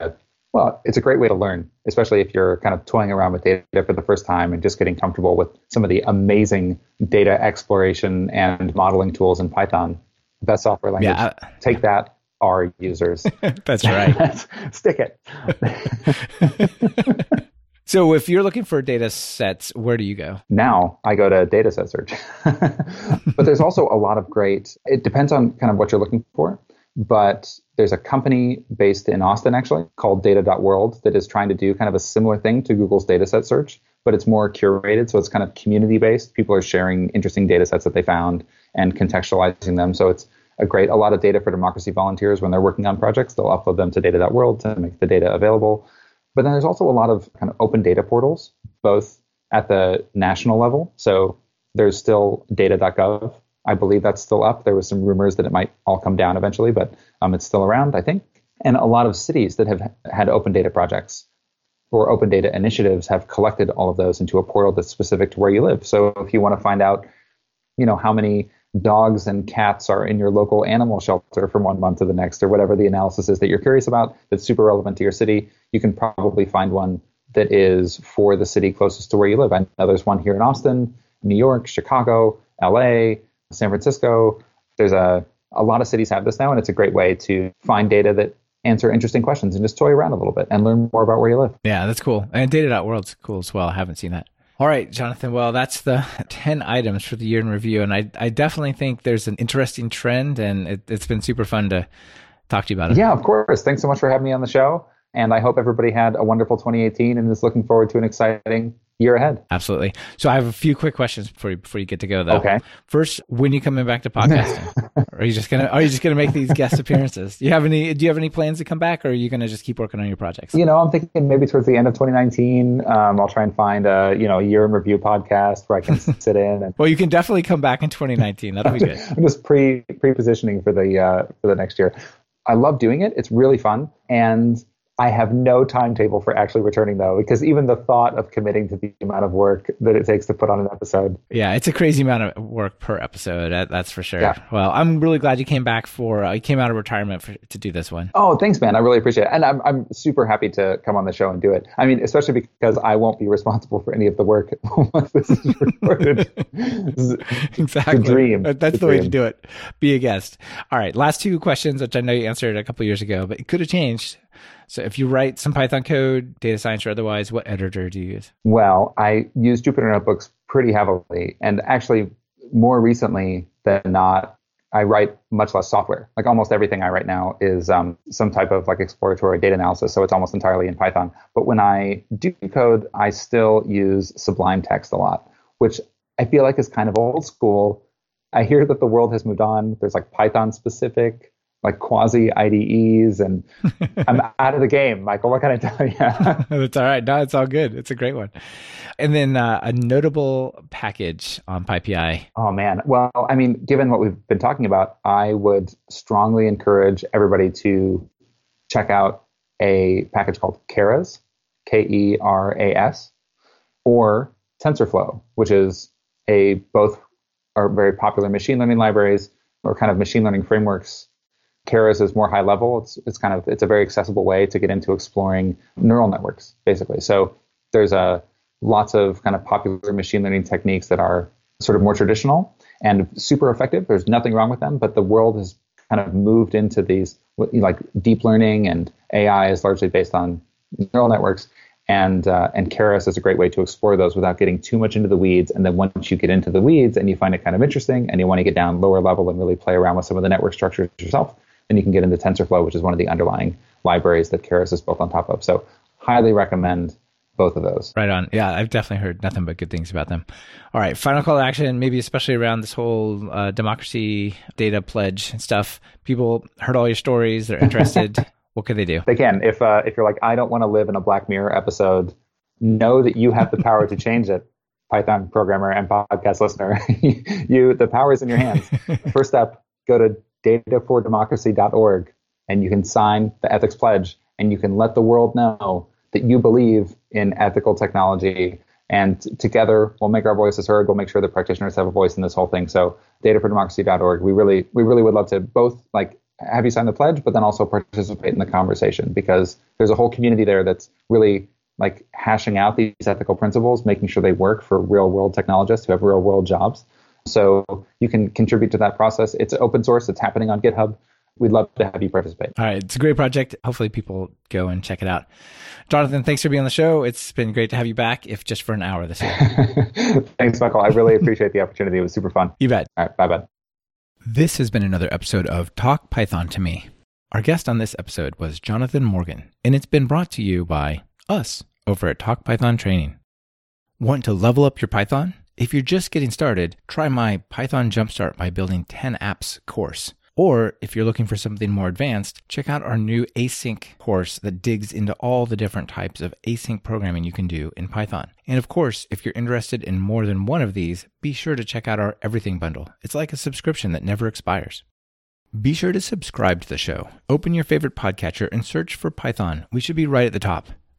well, it's a great way to learn, especially if you're kind of toying around with data for the first time and just getting comfortable with some of the amazing data exploration and modeling tools in Python. Best software language. Yeah, take that, our users. That's right. Stick it. So if you're looking for data sets, where do you go? Now I go to dataset search. But there's also a lot of great, it depends on kind of what you're looking for. But there's a company based in Austin, actually, called data.world that is trying to do kind of a similar thing to Google's dataset search, but it's more curated. So it's kind of community-based. People are sharing interesting data sets that they found and contextualizing them. So it's a lot of Data for Democracy volunteers, when they're working on projects, they'll upload them to data.world to make the data available. But then there's also a lot of kind of open data portals, both at the national level. So there's still data.gov. I believe that's still up. There was some rumors that it might all come down eventually, but it's still around, I think. And a lot of cities that have had open data projects or open data initiatives have collected all of those into a portal that's specific to where you live. So if you want to find out, you know, how many dogs and cats are in your local animal shelter from one month to the next, or whatever the analysis is that you're curious about that's super relevant to your city, you can probably find one that is for the city closest to where you live. I know there's one here in Austin, New York, Chicago, LA, San Francisco. There's a lot of cities have this now, and it's a great way to find data that answer interesting questions and just toy around a little bit and learn more about where you live. Yeah, that's cool. And data.world's cool as well. I haven't seen that. All right, Jonathon. Well, that's the 10 items for the year in review. And I definitely think there's an interesting trend, and it's been super fun to talk to you about it. Yeah, of course. Thanks so much for having me on the show. And I hope everybody had a wonderful 2018 and is looking forward to an exciting year ahead. Absolutely. So I have a few quick questions before you get to go though. Okay. First, when you coming back to podcasting? Are you just gonna make these guest appearances? Do you have any plans to come back, or are you gonna just keep working on your projects? You know, I'm thinking maybe towards the end of 2019, I'll try and find a year in review podcast where I can sit in. And... Well, you can definitely come back in 2019. That'll be good. I'm just pre-positioning for the next year. I love doing it. It's really fun, and I have no timetable for actually returning, though, because even the thought of committing to the amount of work that it takes to put on an episode. Yeah, it's a crazy amount of work per episode. That's for sure. Yeah. Well, I'm really glad you came back you came out of retirement to do this one. Oh, thanks, man. I really appreciate it. And I'm super happy to come on the show and do it. I mean, especially because I won't be responsible for any of the work once this is recorded. Exactly. It's a dream. That's the way to do it. Be a guest. All right. Last two questions, which I know you answered a couple years ago, but it could have changed. So if you write some Python code, data science or otherwise, what editor do you use? Well, I use Jupyter Notebooks pretty heavily. And actually, more recently than not, I write much less software. Like almost everything I write now is some type of like exploratory data analysis. So it's almost entirely in Python. But when I do code, I still use Sublime Text a lot, which I feel like is kind of old school. I hear that the world has moved on. There's like Python specific, like quasi IDEs, and I'm out of the game, Michael. What can I tell you? It's all right. No, it's all good. It's a great one. And then a notable package on PyPI. Oh man. Well, I mean, given what we've been talking about, I would strongly encourage everybody to check out a package called Keras, Keras, or TensorFlow, which is both are very popular machine learning libraries or kind of machine learning frameworks. Keras is more high level. It's a very accessible way to get into exploring neural networks, basically. So there's lots of kind of popular machine learning techniques that are sort of more traditional and super effective. There's nothing wrong with them, but the world has kind of moved into these, like, deep learning, and AI is largely based on neural networks. And Keras is a great way to explore those without getting too much into the weeds. And then once you get into the weeds and you find it kind of interesting and you want to get down lower level and really play around with some of the network structures yourself, and you can get into TensorFlow, which is one of the underlying libraries that Keras is built on top of. So highly recommend both of those. Right on. Yeah, I've definitely heard nothing but good things about them. All right, final call to action, maybe especially around this whole democracy data pledge and stuff. People heard all your stories. They're interested. What can they do? They can. If you're like, I don't want to live in a Black Mirror episode, know that you have the power to change it. Python programmer and podcast listener, the power is in your hands. First up, go to DataForDemocracy.org, and you can sign the ethics pledge, and you can let the world know that you believe in ethical technology. And together, we'll make our voices heard. We'll make sure the practitioners have a voice in this whole thing. So, DataForDemocracy.org. We really would love to both like have you sign the pledge, but then also participate in the conversation, because there's a whole community there that's really like hashing out these ethical principles, making sure they work for real world technologists who have real world jobs. So you can contribute to that process. It's open source. It's happening on GitHub. We'd love to have you participate. All right. It's a great project. Hopefully people go and check it out. Jonathon, thanks for being on the show. It's been great to have you back, if just for an hour this year. Thanks, Michael. I really appreciate the opportunity. It was super fun. You bet. All right. Bye-bye. This has been another episode of Talk Python to Me. Our guest on this episode was Jonathon Morgan, and it's been brought to you by us over at Talk Python Training. Want to level up your Python? If you're just getting started, try my Python Jumpstart by Building 10 Apps course. Or if you're looking for something more advanced, check out our new async course that digs into all the different types of async programming you can do in Python. And of course, if you're interested in more than one of these, be sure to check out our Everything Bundle. It's like a subscription that never expires. Be sure to subscribe to the show. Open your favorite podcatcher and search for Python. We should be right at the top.